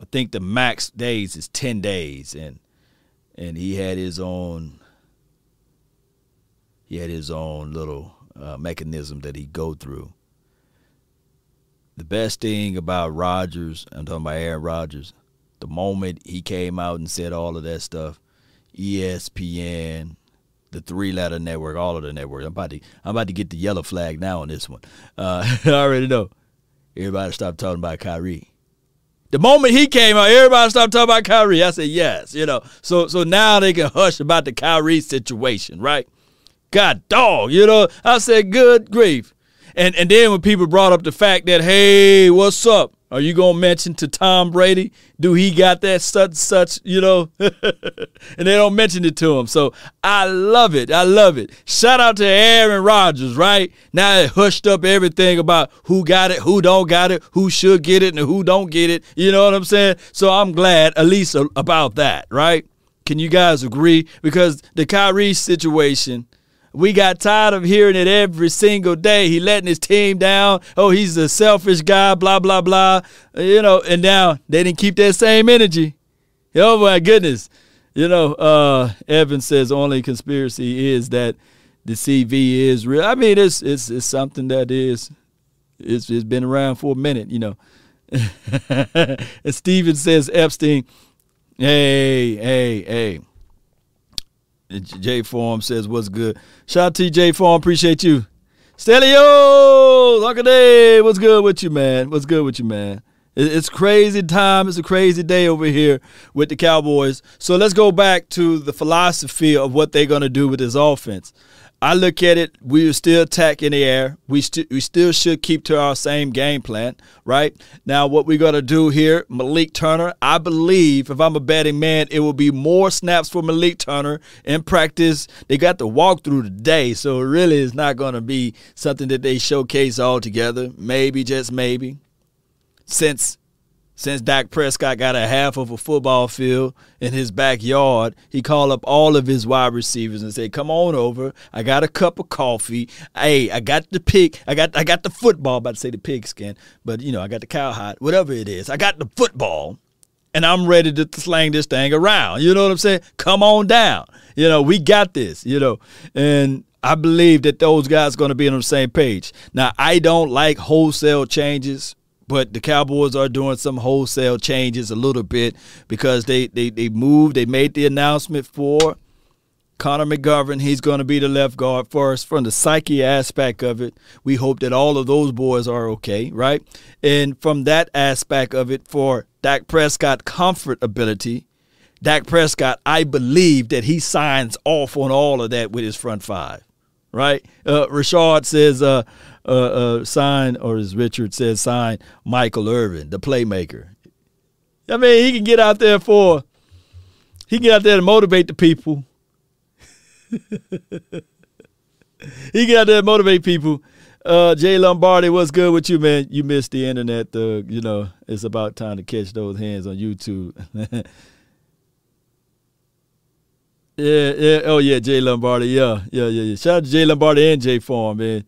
I think the max days is 10 days, and he had his own little mechanism that he go through. The best thing about Rodgers, I'm talking about Aaron Rodgers, the moment he came out and said all of that stuff, ESPN, the three-letter network, all of the networks. I'm about to get the yellow flag now on this one. I already know. Everybody stopped talking about Kyrie. The moment he came out, everybody stopped talking about Kyrie. I said, yes, you know. So now they can hush about the Kyrie situation, right? God dog, you know. I said, good grief. And then when people brought up the fact that, hey, what's up? Are you going to mention to Tom Brady, do he got that such, you know? And they don't mention it to him. So I love it. I love it. Shout out to Aaron Rodgers, right? Now it hushed up everything about who got it, who don't got it, who should get it, and who don't get it. You know what I'm saying? So I'm glad at least about that, right? Can you guys agree? Because the Kyrie situation, we got tired of hearing it every single day. He letting his team down. Oh, he's a selfish guy, blah, blah, blah. You know, and now they didn't keep that same energy. Oh, my goodness. You know, Evan says only conspiracy is that the CV is real. I mean, it's something that is, it's been around for a minute, you know. And Steven says Epstein, hey. J Form says, what's good? Shout out to J Form. Appreciate you. Stelio, Uncle Dave, what's good with you, man? What's good with you, man? It's crazy time. It's a crazy day over here with the Cowboys. So let's go back to the philosophy of what they're going to do with this offense. I look at it, we will still attack in the air. We still should keep to our same game plan, right? Now, what we're going to do here, Malik Turner, I believe, if I'm a betting man, it will be more snaps for Malik Turner in practice. They got the walkthrough today, so it really is not going to be something that they showcase altogether. Maybe, just maybe. Since Dak Prescott got a half of a football field in his backyard, he called up all of his wide receivers and said, come on over. I got a cup of coffee. Hey, I got the pig. I got the football. I'm about to say the pigskin, but, you know, I got the cow hide, whatever it is. I got the football, and I'm ready to slang this thing around. You know what I'm saying? Come on down. You know, we got this, you know. And I believe that those guys are going to be on the same page. Now, I don't like wholesale changes, but the Cowboys are doing some wholesale changes a little bit because they moved. They made the announcement for Connor McGovern. He's going to be the left guard first. From the psyche aspect of it, we hope that all of those boys are okay, right? And from that aspect of it, for Dak Prescott comfortability, Dak Prescott, I believe that he signs off on all of that with his front five, right? Richard says sign, or as Richard says, sign Michael Irvin, the playmaker. I mean, he can get out there to motivate the people. He can out there to motivate people. Jay Lombardi, what's good with you, man? You missed the internet. You know, it's about time to catch those hands on YouTube. Yeah. Oh, yeah, Jay Lombardi. Yeah. Shout out to Jay Lombardi and Jay Farm, man.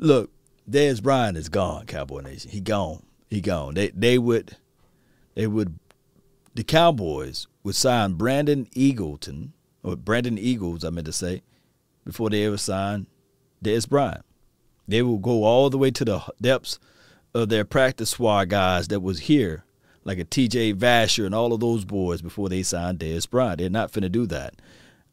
Look, Dez Bryant is gone, Cowboy Nation. He gone. They would the Cowboys would sign Brandon Eagles before they ever signed Dez Bryant. They will go all the way to the depths of their practice squad guys that was here, like a TJ Vasher and all of those boys, before they signed Dez Bryant. They're not finna do that.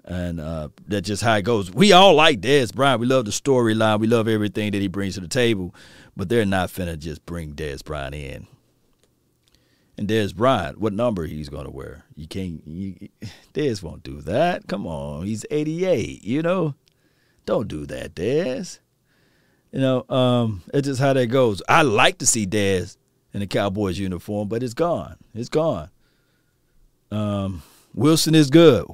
And that's just how it goes. We all like Dez Bryant. We love the storyline. We love everything that he brings to the table. But they're not finna just bring Dez Bryant in. And Dez Bryant, what number he's going to wear? Dez won't do that. Come on. He's 88, you know. Don't do that, Dez. You know, it's just how that goes. I like to see Dez in the Cowboys uniform, but it's gone. It's gone. Wilson is good.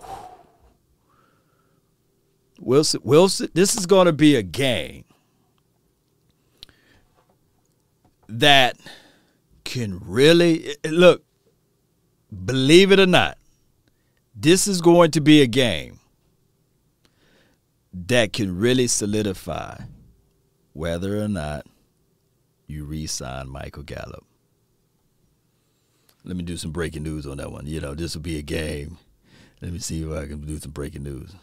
Wilson, this is going to be a game that can really, look, believe it or not, this is going to be a game that can really solidify whether or not you re-sign Michael Gallup. Let me do some breaking news on that one. You know, this will be a game. Let me see if I can do some breaking news.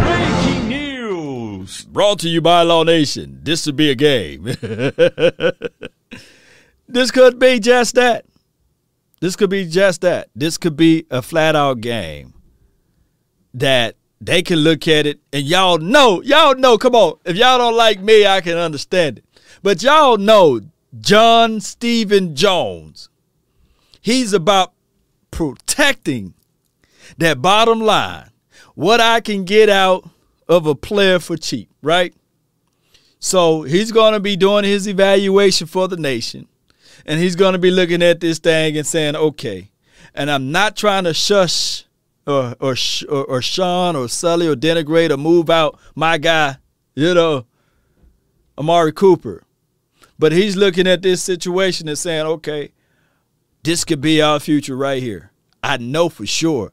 Breaking news brought to you by Law Nation. This would be a game. This could be just that. This could be just that. This could be a flat-out game that they can look at it, and y'all know, come on. If y'all don't like me, I can understand it. But y'all know John Steven Jones, he's about protecting that bottom line, what I can get out of a player for cheap, right? So he's going to be doing his evaluation for the nation, and he's going to be looking at this thing and saying, okay, and I'm not trying to shush or shun or sully or denigrate or move out my guy, you know, Amari Cooper. But he's looking at this situation and saying, okay, this could be our future right here. I know for sure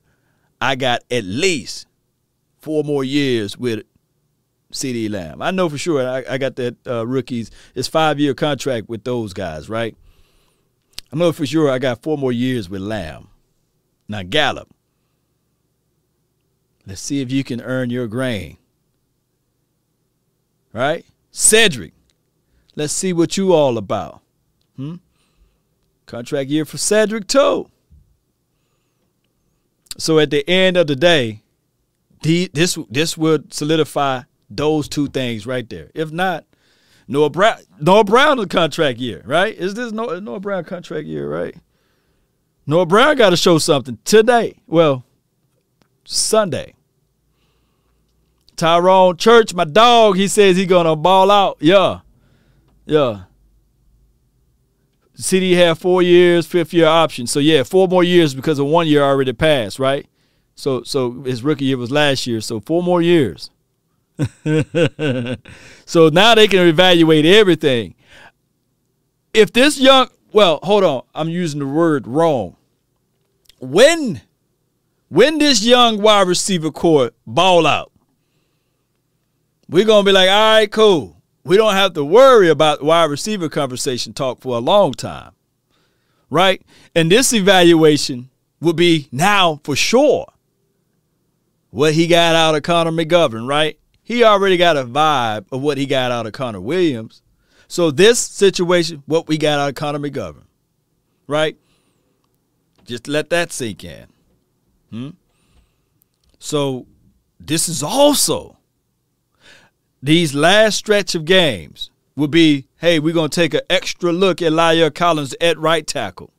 I got at least 4 more years with CeeDee Lamb. I know for sure I got that rookies. It's 5-year contract with those guys, right? I know for sure I got 4 more years with Lamb. Now, Gallup, let's see if you can earn your grain, right? Cedric, let's see what you all about. Contract year for Cedric, too. So at the end of the day, this would solidify those two things right there. If not, Noah Brown contract year, right? Is this Noah Brown contract year, right? Noah Brown got to show something today. Well, Sunday. Tyrone Church, my dog, he says he's going to ball out. Yeah. Yeah. CeeDee had 4 years, fifth-year option. So, yeah, 4 more years because of 1 year already passed, right? So his rookie year was last year, so 4 more years. So now they can evaluate everything. If this young – well, hold on. I'm using the word wrong. When this young wide receiver core ball out, we're going to be like, all right, cool. We don't have to worry about wide receiver conversation talk for a long time, right? And this evaluation will be now for sure what he got out of Connor McGovern, right? He already got a vibe of what he got out of Connor Williams. So this situation, what we got out of Connor McGovern, right? Just let that sink in. So this is also these last stretch of games will be, hey, we're going to take an extra look at La'el Collins at right tackle.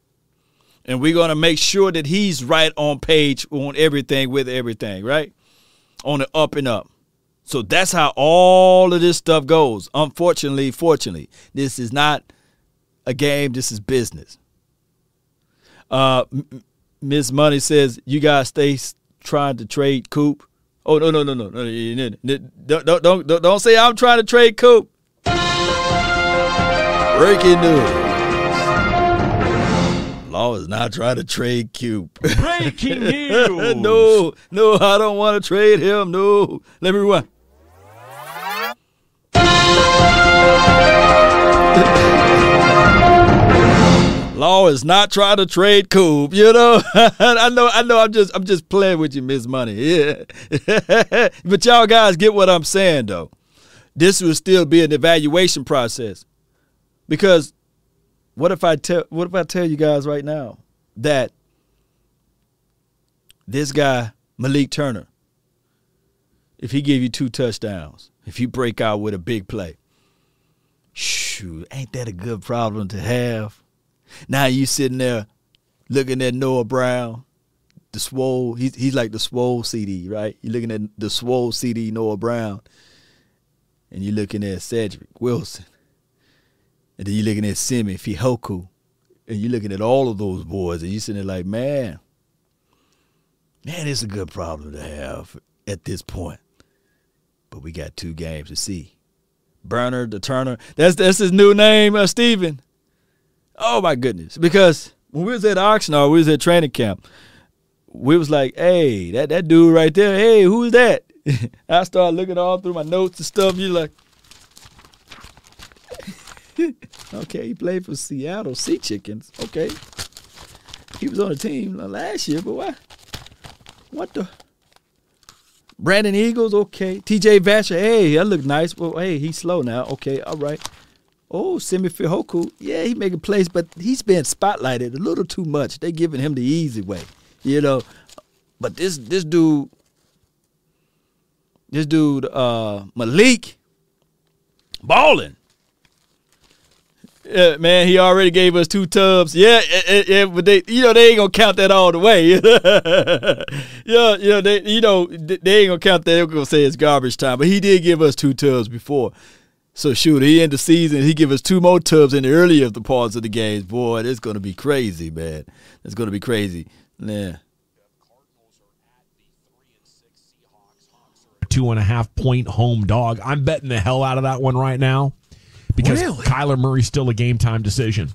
And we're going to make sure that he's right on page on everything with everything, right? On the up and up. So that's how all of this stuff goes. Unfortunately, fortunately, this is not a game. This is business. Ms. Money says, you guys stay trying to trade Coop. Oh, no. Don't say I'm trying to trade Coop. Breaking news. Law is not trying to trade Coop. Breaking news. No, I don't want to trade him. No. Let me rewind. Law is not trying to trade Coop, you know. I know. I'm just playing with you, Miss Money. Yeah. But y'all guys get what I'm saying, though. This will still be an evaluation process, because what if I tell you guys right now that this guy Malik Turner, if he give you 2 touchdowns, if you break out with a big play, shoot, ain't that a good problem to have? Now you sitting there looking at Noah Brown, the swole. He's like the swole CD, right? You're looking at the swole CD Noah Brown, and you're looking at Cedric Wilson, and then you're looking at Semi Fehoko, and you're looking at all of those boys, and you're sitting there like, man, it's a good problem to have at this point. But we got 2 games to see. Bernard the Turner, that's his new name, Steven. Oh, my goodness. Because when we was at Oxnard, we was at training camp, we was like, hey, that dude right there, hey, who's that? I started looking all through my notes and stuff. You're like, okay, he played for Seattle Sea Chickens. Okay. He was on the team last year, but why? What the? Brandon Eagles, okay. TJ Vasher, hey, that looked nice. Well, hey, he's slow now. Okay, all right. Oh, Semi Fehoko, yeah, he making plays, but he's been spotlighted a little too much. They giving him the easy way, you know. But this dude, Malik, balling. Yeah, man, he already gave us 2 tubs. Yeah, but they ain't gonna count that all the way. They ain't gonna count that. They're gonna say it's garbage time. But he did give us 2 tubs before. So, shoot, he end the season, he give us 2 more tubs in the earlier of the parts of the games. Boy, it's going to be crazy, man. It's going to be crazy. Yeah. 2.5-point home dog. I'm betting the hell out of that one right now because really? Kyler Murray's still a game-time decision.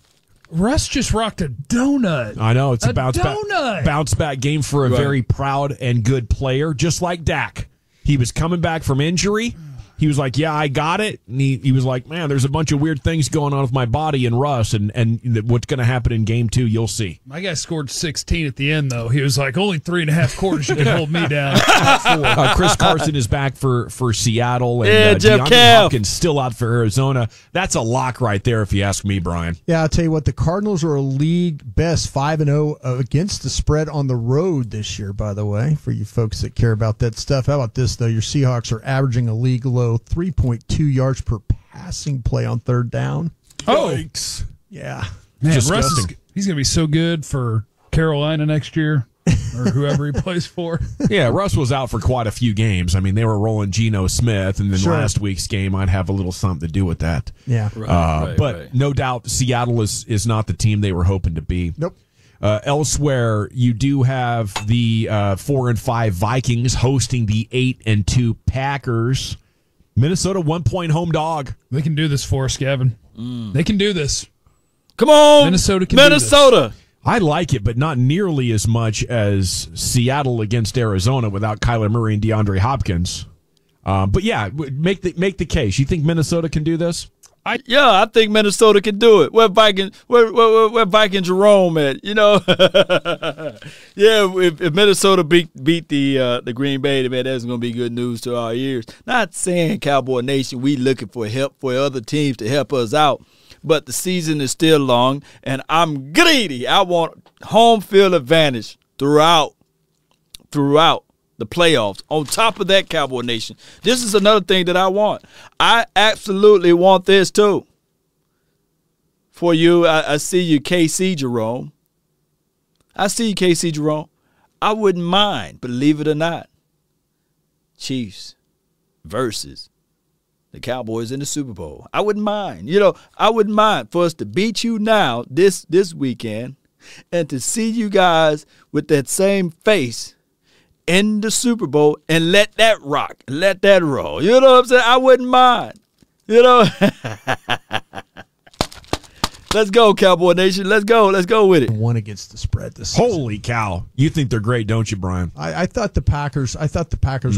Russ just rocked a donut. I know. It's a bounce-back game for a very proud and good player, just like Dak. He was coming back from injury. He was like, yeah, I got it. And he was like, man, there's a bunch of weird things going on with my body and Russ, and what's going to happen in game 2, you'll see. My guy scored 16 at the end, though. He was like, only 3.5 quarters you can hold me down. Chris Carson is back for Seattle. And DeAndre Hopkins still out for Arizona. That's a lock right there, if you ask me, Brian. Yeah, I'll tell you what, the Cardinals are a league best 5-0 against the spread on the road this year, by the way, for you folks that care about that stuff. How about this, though? Your Seahawks are averaging a league low 3.2 yards per passing play on 3rd down. Yikes. Yeah. Man, Russ, he's going to be so good for Carolina next year. or whoever he plays for. Yeah, Russ was out for quite a few games. I mean, they were rolling Geno Smith, and then last week's game might have a little something to do with that. Yeah, but no doubt Seattle is not the team they were hoping to be. Nope. Elsewhere, you do have the 4-5 Vikings hosting the 8-2 Packers. Minnesota 1-point home dog. They can do this for us, Gavin. Mm. They can do this. Come on, Minnesota! Minnesota. I like it, but not nearly as much as Seattle against Arizona without Kyler Murray and DeAndre Hopkins. But yeah, make the case. You think Minnesota can do this? I think Minnesota can do it. Where Viking Jerome at? You know, If Minnesota beat the Green Bay, man, that's going to be good news to our ears. Not saying Cowboy Nation, we looking for help for other teams to help us out. But the season is still long, and I'm greedy. I want home field advantage throughout the playoffs. On top of that, Cowboy Nation, this is another thing that I want. I absolutely want this, too. For you, I see you, KC Jerome. I see you, KC Jerome. I wouldn't mind, believe it or not, Chiefs versus the Cowboys in the Super Bowl. I wouldn't mind. You know, I wouldn't mind for us to beat you now this weekend and to see you guys with that same face in the Super Bowl and let that rock, let that roll. You know what I'm saying? I wouldn't mind. You know? Let's go, Cowboy Nation. Let's go. Let's go with it. One against the spread this season. Holy cow. You think they're great, don't you, Brian? I thought the Packers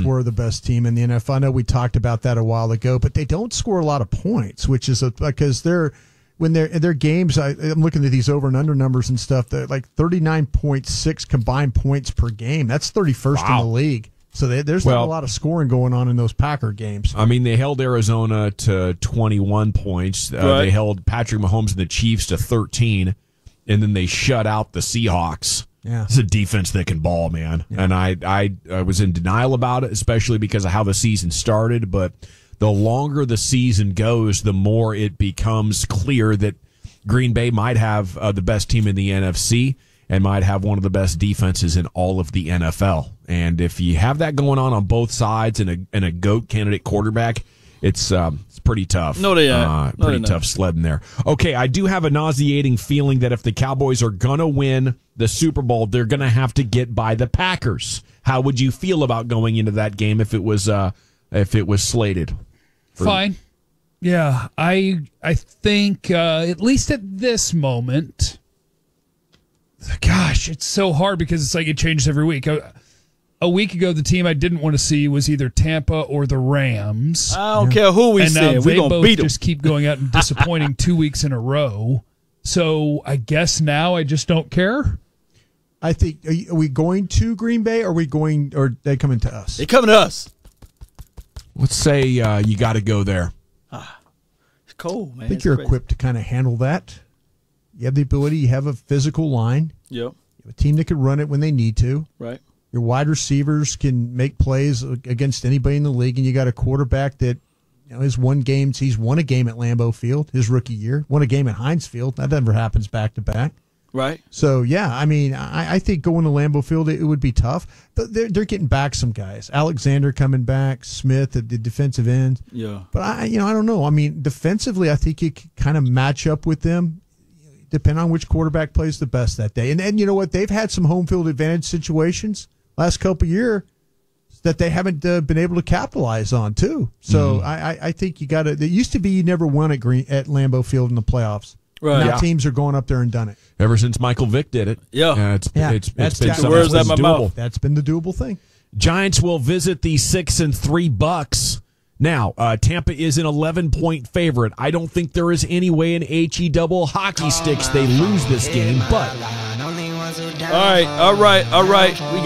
were the best team in the NFL. I know we talked about that a while ago, but they don't score a lot of points, which is because they're when their games, I'm looking at these over and under numbers and stuff, they're like 39.6 combined points per game. That's 31st in the league. So there's not a lot of scoring going on in those Packer games. I mean, they held Arizona to 21 points. They held Patrick Mahomes and the Chiefs to 13, and then they shut out the Seahawks. Yeah. It's a defense that can ball, man. Yeah. And I was in denial about it, especially because of how the season started. But the longer the season goes, the more it becomes clear that Green Bay might have the best team in the NFC. And might have one of the best defenses in all of the NFL. And if you have that going on both sides and a GOAT candidate quarterback, it's pretty tough. No, they aren't. Pretty tough sledding there. Okay, I do have a nauseating feeling that if the Cowboys are going to win the Super Bowl, they're going to have to get by the Packers. How would you feel about going into that game if it was slated? Fine. Yeah, I think at least at this moment. Gosh, it's so hard because it's like it changes every week. A week ago, the team I didn't want to see was either Tampa or the Rams. I don't care who we see. We're going to beat them. Just keep going out and disappointing 2 weeks in a row. So I guess now I just don't care. I think, are we going to Green Bay or are they coming to us? They coming to us. Let's say you got to go there. It's cold, man. I think it's crazy. Equipped to kind of handle that. You have the ability. You have a physical line. Yep. You have a team that can run it when they need to. Right. Your wide receivers can make plays against anybody in the league, and you got a quarterback that, you know, he's won a game at Lambeau Field his rookie year, won a game at Heinz Field. That never happens back to back. Right. So yeah, I mean, I think going to Lambeau Field it would be tough, but they're getting back some guys. Alexander coming back, Smith at the defensive end. Yeah. But I don't know. I mean, defensively, I think you could kind of match up with them. Depend on which quarterback plays the best that day. And you know what? They've had some home field advantage situations last couple of years that they haven't been able to capitalize on, too. So I think you got to – it used to be you never won at Lambeau Field in the playoffs. Right. Now teams are going up there and done it. Ever since Michael Vick did it. Yeah. That's been the doable thing. Giants will visit the 6-3 Bucks. Now, Tampa is an 11-point favorite. I don't think there is any way in HE double hockey sticks they lose this game, but... All right. We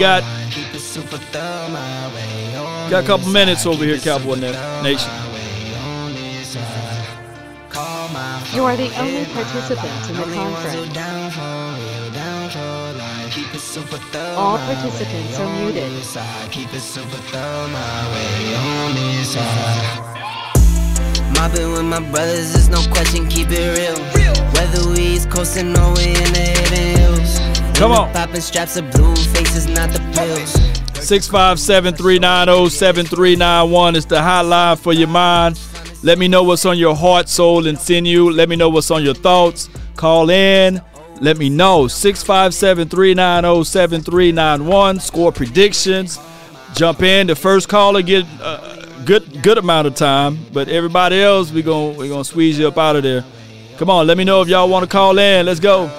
got a couple minutes over here, Cowboy Nation. You are the only participant in the conference. All participants are muted. Mobbing with my brothers, there's no question, keep it real. Whether we East Coast and Norway in the Haven Hills. Come on. Popping straps of blue faces, not the pills. 657-390-7391 is the hotline for your mind. Let me know what's on your heart, soul, and sinew. Let me know what's on your thoughts. Call in. Let me know. 657-390-7391. Score predictions. Jump in. The first caller get a good amount of time, but everybody else, we're gonna squeeze you up out of there. Come on, let me know if y'all want to call in. Let's go.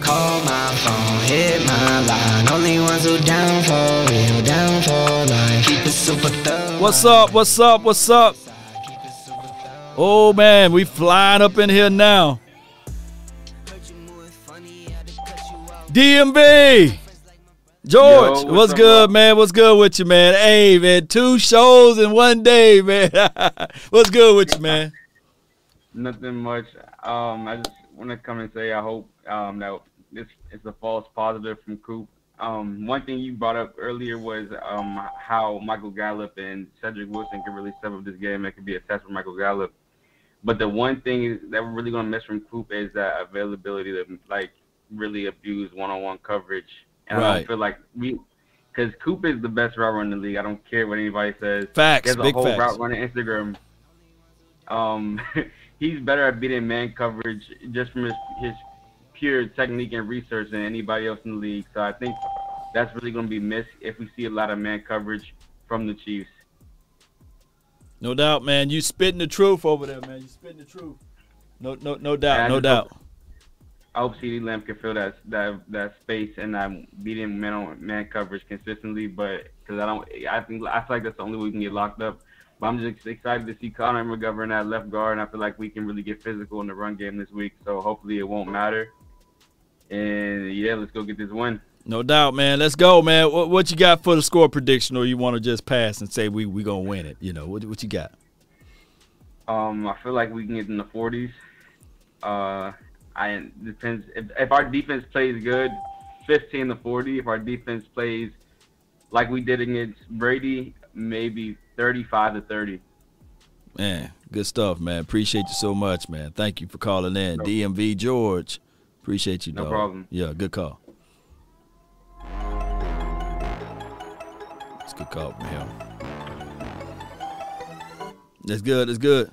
Call my phone, hit my line. Only ones who down for real, down for life. Keep it super thug. What's up? What's up? What's up? Oh man, we flying up in here now. DMV. George, yo, what's good, man? What's good with you, man? Hey, man, 2 shows in 1 day, man. What's good with you, man? Nothing much. I just want to come and say I hope that this is a false positive from Coop. One thing you brought up earlier was how Michael Gallup and Cedric Wilson could really step up this game. It could be a test for Michael Gallup. But the one thing that we're really going to miss from Coop is that availability to, like, really abuse one-on-one coverage. And right. I don't feel like because Coop is the best route runner in the league. I don't care what anybody says. Facts, there's a big whole facts. Route runner Instagram. He's better at beating man coverage just from his pure technique and research than anybody else in the league. So I think that's really going to be missed if we see a lot of man coverage from the Chiefs. No doubt, man. You spitting the truth over there, man. You spitting the truth. No doubt. I hope CeeDee Lamb can fill that space and I'm beating man coverage consistently, but because I feel like that's the only way we can get locked up. But I'm just excited to see Connor McGovern at left guard, and I feel like we can really get physical in the run game this week. So hopefully it won't matter. And yeah, let's go get this win. No doubt, man. Let's go, man. What you got for the score prediction, or you want to just pass and say we gonna win it? You know what you got? I feel like we can get in the 40s. It depends if our defense plays good, 15 to 40. If our defense plays like we did against Brady, maybe 35 to 30. Man, good stuff, man. Appreciate you so much, man. Thank you for calling in. No DMV George, appreciate you, dog. No problem. Yeah, good call. It's a good call from him. That's good. That's good.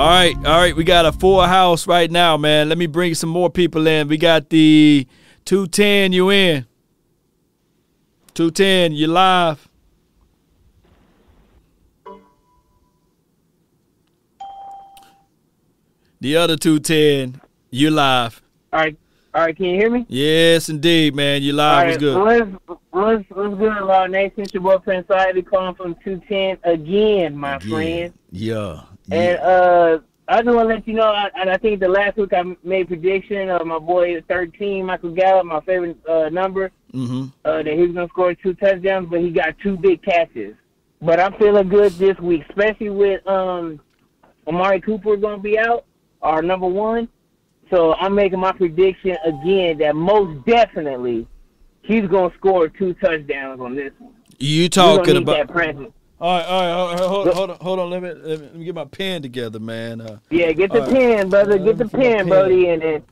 All right. We got a full house right now, man. Let me bring some more people in. We got the 210. You in? 210. You live? The other 210. You live? All right. Can you hear me? Yes, indeed, man. You live. Right. What's good? What's good, Law Nation? It's your boy Prince Ivy calling from 210 again, my friend. Yeah. And I just want to let you know, I think the last week I made a prediction of my boy 13, Michael Gallup, my favorite number, that he was going to score 2 touchdowns, but he got 2 big catches. But I'm feeling good this week, especially with Amari Cooper going to be out, our number one. So I'm making my prediction again that most definitely he's going to score 2 touchdowns on this one. You talking about – All right. Hold on. Let me get my pen together, man. Yeah, get the pen, brother. Get the pen, Brody, and then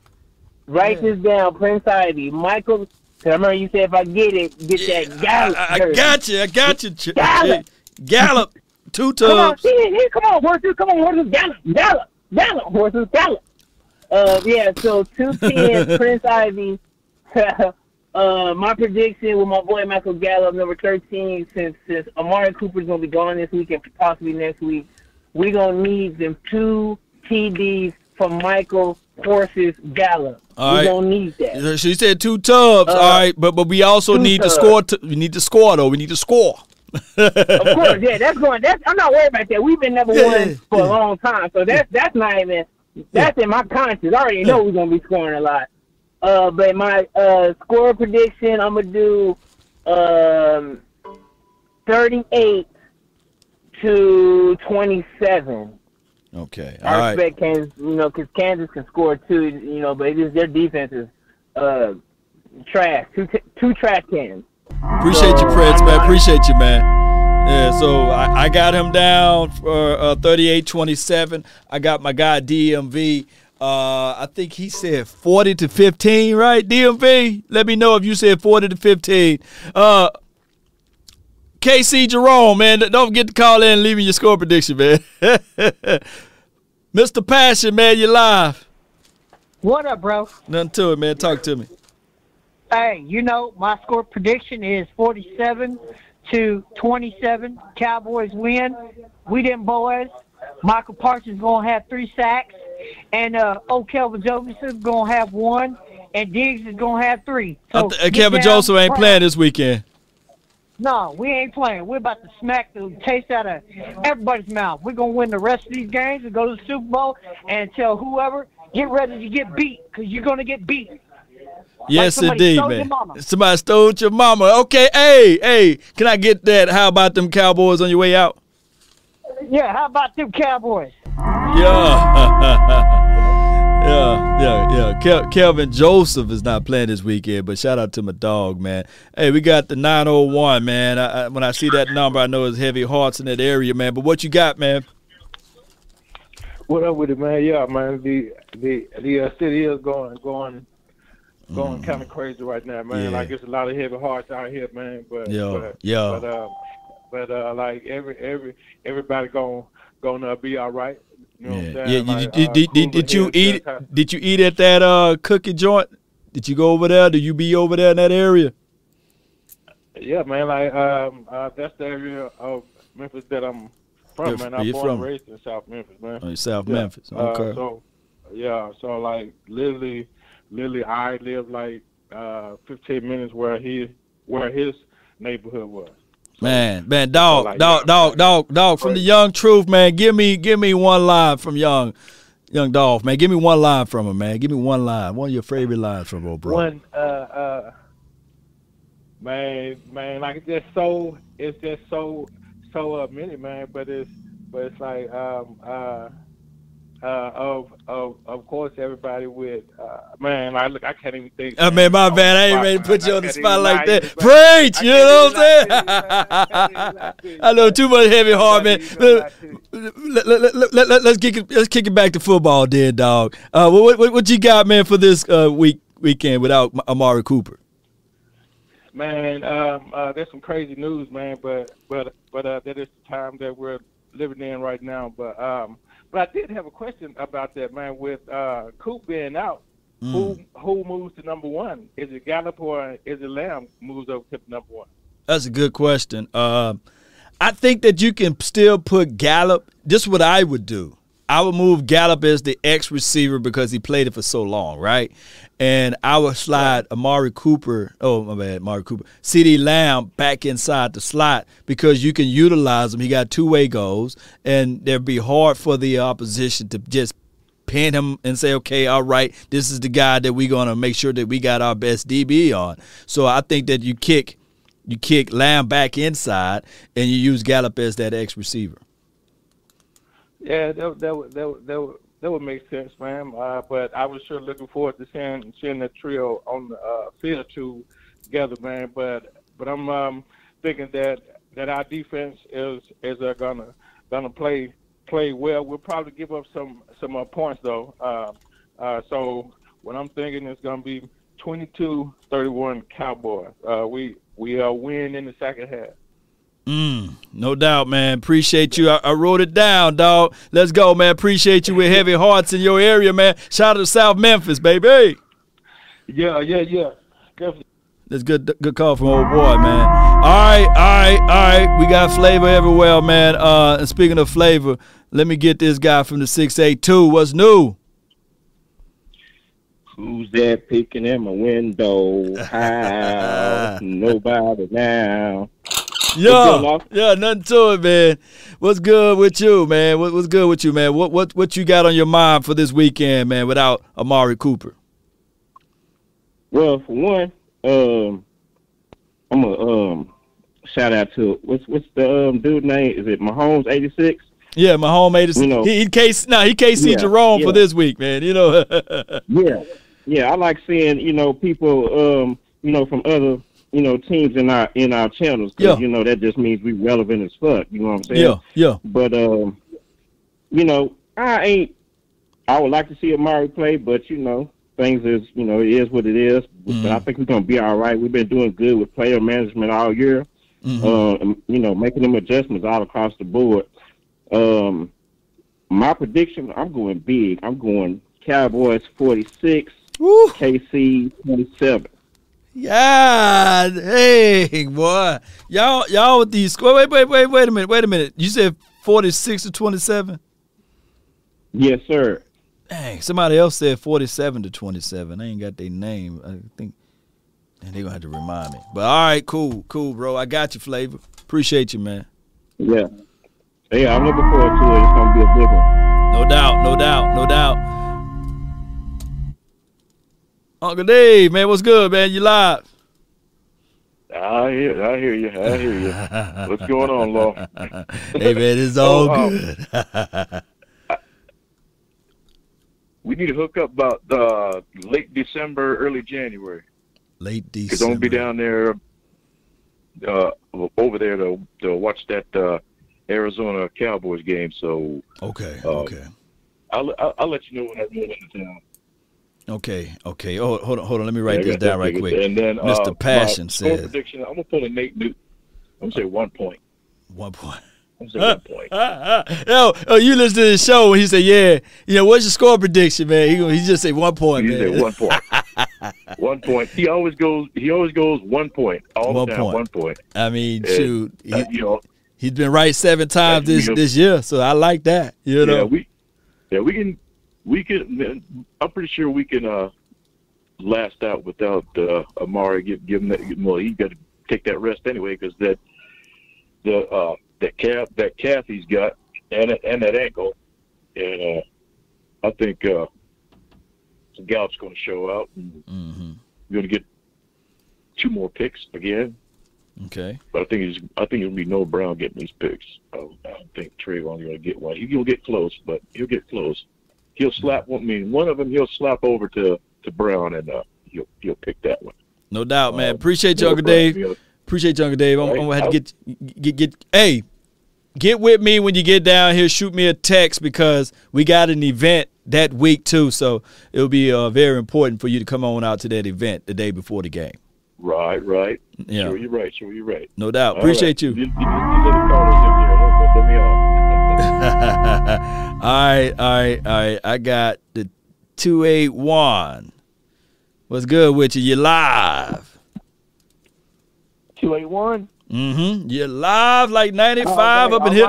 write this down. Prince Ivy, Michael. Cause I remember you said if I get it, that Gallup. I got you. Gallup. 2 tubs. Come on, horses. Gallup, horses. Gallup. Yeah. So 2 pins, Prince Ivy. My prediction with my boy Michael Gallup, number 13, since Amari Cooper's going to be gone this week and possibly next week, we're going to need them 2 TDs from Michael Horses Gallup. All right. We're going to need that. She said 2 tubs. All right, but we also need to score. We need to score, though. We need to score. Of course, yeah. I'm not worried about that. We've been number one for a long time, so that's not even – that's in my conscience. I already know we're going to be scoring a lot. But my score prediction, I'm going to do 38 to 27. Okay. I expect Kansas, because Kansas can score too, but their defense is trash. Two trash cans. Appreciate you, Prince, man. Appreciate you, man. Yeah, so I got him down for 38-27. I got my guy DMV. I think he said 40-15, right? DMV, let me know if you said 40-15. KC Jerome, man, don't forget to call in and leave me your score prediction, man. Mr. Passion, man, you live. What up, bro? Nothing to it, man. Talk to me. Hey, you know, my score prediction is 47-27. Cowboys win. We them boys. Michael Parsons going to have 3 sacks. And O'Kelvin Joseph going to have 1. And Diggs is going to have 3. So Kelvin Joseph ain't playing this weekend. No, we ain't playing. We're about to smack the taste out of everybody's mouth. We're going to win the rest of these games and go to the Super Bowl and tell whoever, get ready to get beat, because you're going to get beat. Yes, like indeed, man. Somebody stole your mama. Okay, hey, can I get that? How about them Cowboys on your way out? Yeah, how about them Cowboys? Yeah. Kelvin Joseph is not playing this weekend, but shout out to my dog, man. Hey, we got the 901, man. I when I see that number, I know it's heavy hearts in that area, man. But what you got, man? What up with it, man? Yeah, man. The city is going kind of crazy right now, man. Yeah. Like, it's a lot of heavy hearts out here, man. But like everybody gonna be all right. You know what I'm saying? Did you eat at that cookie joint? Did you go over there? Do you be over there in that area? Yeah, man. Like that's the area of Memphis that I'm from, man. I'm born and raised in South Memphis, man. Oh, South Memphis. Okay. So like literally, I live like 15 minutes where his neighborhood was. So, man, dog, from the Young Truth, man. Give me one line from young Dolph, man. Give me one line from him, man. Give me one line, one of your favorite lines from old bro. Man, like it's just so many, man. But it's like of course, everybody with man. I can't even think. I mean, my bad. I ain't ready to put you on the spot like that. Preach, you know what I'm saying? I know too much heavy heart, man. Let's kick it back to football, dear dog. What you got, man, for this weekend without Amari Cooper? Man, there's some crazy news, man. But that is the time that we're living in right now. But I did have a question about that, man. With Coop being out, who moves to number one? Is it Gallup or is it Lamb moves over to number one? That's a good question. I think that you can still put Gallup. This is what I would do. I would move Gallup as the X receiver because he played it for so long, right? And I would slide Amari Cooper, CeeDee Lamb back inside the slot because you can utilize him. He got two-way goals, and there'd be hard for the opposition to just pin him and say, okay, all right, this is the guy that we're going to make sure that we got our best DB on. So I think that you kick Lamb back inside, and you use Gallup as that X receiver. Yeah, that would make sense, man. But I was sure looking forward to seeing the trio on the field together, man. But I'm thinking that our defense is gonna play well. We'll probably give up some points though. So what I'm thinking is gonna be 22-31 Cowboys. We win in the second half. No doubt, man. Appreciate you. I wrote it down, dog. Let's go, man. Appreciate you with heavy hearts in your area, man. Shout out to South Memphis, baby. Yeah. Definitely. That's good call from old boy, man. All right. We got flavor everywhere, man. And speaking of flavor, let me get this guy from the 682. What's new? Who's there peeking in my window? How? Nobody now. Yeah, nothing to it, man. What's good with you, man? What's good with you, man? What you got on your mind for this weekend, man, without Amari Cooper? Well, for one, I'm gonna shout out to what's the dude name? Is it Mahomes 86? Yeah, Mahomes 86. You know, he KC Jerome for this week, man. You know. Yeah, I like seeing people from other you know, teams in our channels, because, you know, that just means we relevant as fuck. You know what I'm saying? Yeah. But, you know, I would like to see Amari play, but, you know, things is, you know, it is what it is. Mm-hmm. But I think we're going to be all right. We've been doing good with player management all year, you know, making them adjustments all across the board. My prediction, I'm going big. I'm going Cowboys 46, Woo! KC 27. Yeah, hey, boy. Y'all with these score. Wait a minute. You said 46 to 27? Yes, sir. Dang, somebody else said 47 to 27. They ain't got their name, I think. And they're going to have to remind me. But all right, cool, bro. I got you, Flavor. Appreciate you, man. Yeah. Hey, I'm looking forward to it. It's going to be a big one. No doubt. Uncle Dave, man, what's good, man? You live? I hear you. What's going on, Law? Hey, man, it's all good. We need to hook up about late December, early January. Late December. Because I'm going to be down there, over there to watch that Arizona Cowboys game. So okay. I'll let you know when I roll into town. Okay. Oh, hold on. Let me write this down right quick. And then Mr. Passion says, prediction, I'm gonna pull a Nate Newton. I'm gonna say 1 point. 1 point. I'm gonna say 1 point. Oh, you listen to the show when he said, "Yeah, you know, what's your score prediction, man?" He just say 1 point. He said 1 point. 1 point. He always goes 1 point. All the time, one point. I mean, shoot, he's been right 7 times this year, so I like that. You know, we can. I'm pretty sure we can last out without Amari. He got to take that rest anyway, because that calf he's got, and that ankle, and I think Gallup's going to show out. We're going to get 2 more picks again. Okay, but I think it'll be Noah Brown getting these picks. I don't think Trayvon's going to get one. He'll get close, but he'll get close. He'll slap one. I mean, one of them he'll slap over to Brown, and he'll pick that one. No doubt, man. Appreciate you, Uncle Dave. I'm gonna have to get. Hey, get with me when you get down here. Shoot me a text, because we got an event that week too. So it'll be very important for you to come on out to that event the day before the game. Right. Yeah, sure you're right. No doubt. Appreciate you. All right. I got the 281. What's good with you? You live. 281. You live like 95 up in here.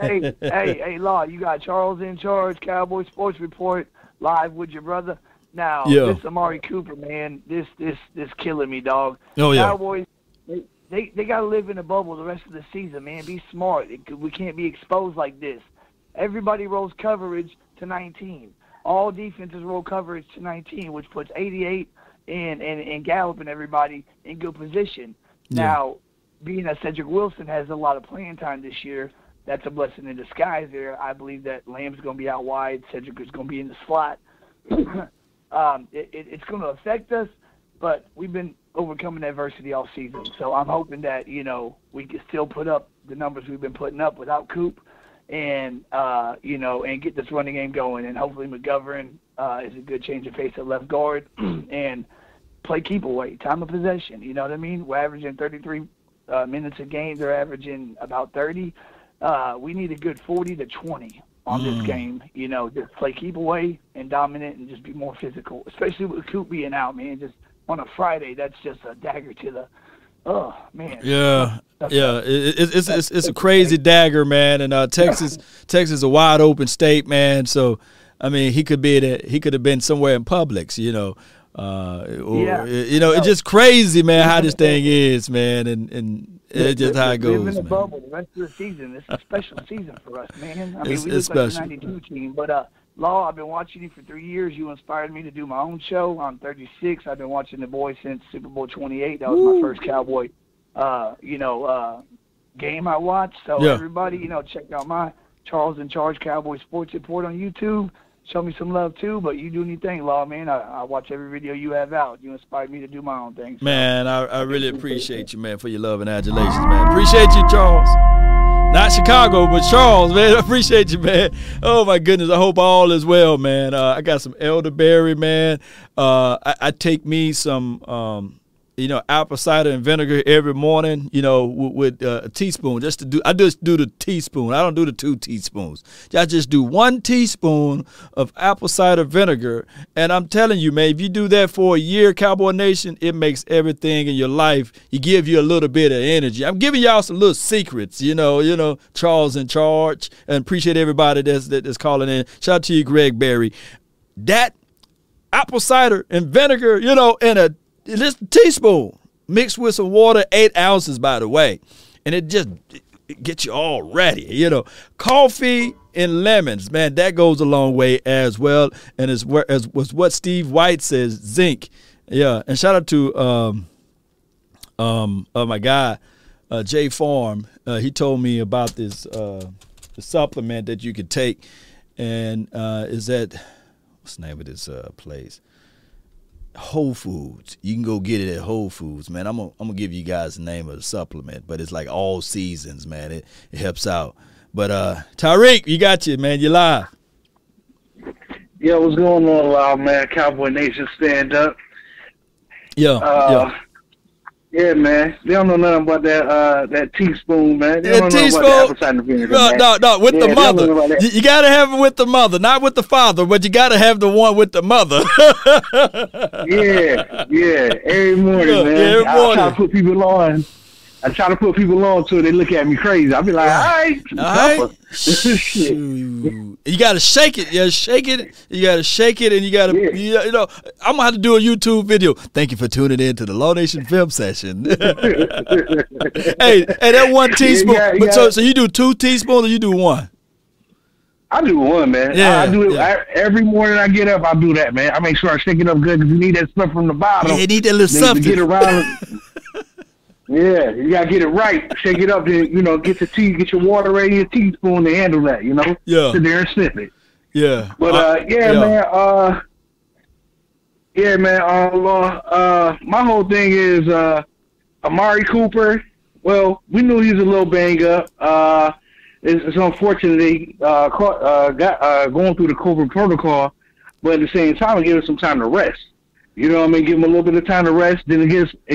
Right. Hey, Law. You got Charles in charge. Cowboy Sports Report live with your brother. Now this Amari Cooper, man, this killing me, dog. Oh yeah. Cowboys. They got to live in a bubble the rest of the season, man. Be smart. We can't be exposed like this. Everybody rolls coverage to 19. All defenses roll coverage to 19, which puts 88 and Gallup and everybody in good position. Yeah. Now, being that Cedric Wilson has a lot of playing time this year, that's a blessing in disguise there. I believe that Lamb's going to be out wide. Cedric is going to be in the slot. It's going to affect us, but we've been overcoming adversity all season. So I'm hoping that, you know, we can still put up the numbers we've been putting up without Coop and, you know, and get this running game going. And hopefully McGovern is a good change of pace at left guard and play keep away, time of possession. You know what I mean? We're averaging 33 minutes a game. They're averaging about 30. We need a good 40 to 20 on this game. You know, just play keep away and dominant and just be more physical, especially with Coop being out, man. Just on a Friday, that's just a dagger to the, oh man. Yeah. It's a crazy dagger, man. And Texas is a wide open state, man. So, I mean, he could have been somewhere in Publix, you know. It's just crazy, man, how this thing is, man, and it's just how it goes. Living in a bubble the rest of the season. It's a special season for us, man. I mean, we look like the 92 team, but Law, I've been watching you for 3 years. You inspired me to do my own show. I'm 36. I've been watching the boys since Super Bowl 28. That was my first Cowboy, game I watched. So everybody, you know, check out my Charles in Charge Cowboy Sports Report on YouTube. show me some love too, but you do your thing, Law, man. I watch every video you have out. You inspire me to do my own thing. So. Man, I really appreciate you, man, for your love and adulations, man. Appreciate you, Charles. Not Chicago, but Charles, man. I appreciate you, man. Oh, my goodness. I hope all is well, man. I got some elderberry, man. I take me some, apple cider and vinegar every morning, with a teaspoon. I just do the teaspoon. I don't do the 2 teaspoons. I just do 1 teaspoon of apple cider vinegar. And I'm telling you, man, if you do that for a year, Cowboy Nation, it makes everything in your life. It gives you a little bit of energy. I'm giving y'all some little secrets, Charles in charge. And appreciate everybody that's calling in. Shout out to you, Greg Berry. That apple cider and vinegar, in a just a teaspoon mixed with some water, 8 ounces, by the way. And it gets you all ready, Coffee and lemons, man, that goes a long way as well. And it's was what Steve White says, zinc. Yeah, and shout out to my guy, Jay Farm. He told me about this supplement that you could take. And what's the name of this place? Whole Foods. You can go get it at Whole Foods, man. I'm gonna give you guys the name of the supplement, but it's like all seasons, man. It helps out. But Tyreek, you got you, man. You live. Yo, what's going on, live, man? Cowboy Nation, stand up. Yeah, yeah, man. They don't know nothing about that teaspoon, man. They don't know about the apple cider vinegar. No, with the mother. You got to have it with the mother, not with the father, but you got to have the one with the mother. yeah. Every morning, man. Every morning. I try to put people on. Till they look at me crazy. I be like, all right. Shit. You gotta shake it. And you gotta, I'm gonna have to do a YouTube video. Thank you for tuning in to the Law Nation Film Session. hey, that 1 teaspoon. But so you do 2 teaspoons, or you do 1? I do 1, man. Yeah, I do it every morning. I get up, I do that, man. I make sure I shake it up good because you need that stuff from the bottom. Yeah, you need that little something to get around. Yeah, you gotta get it right. Shake it up, then get your tea, get your water ready, a teaspoon to handle that, Yeah. Sit there and sip it. Yeah. But my whole thing is Amari Cooper. Well, we knew he was a little banged up. It's unfortunate he got going through the COVID protocol, but at the same time, give him some time to rest. You know what I mean? Give him a little bit of time to rest. Then it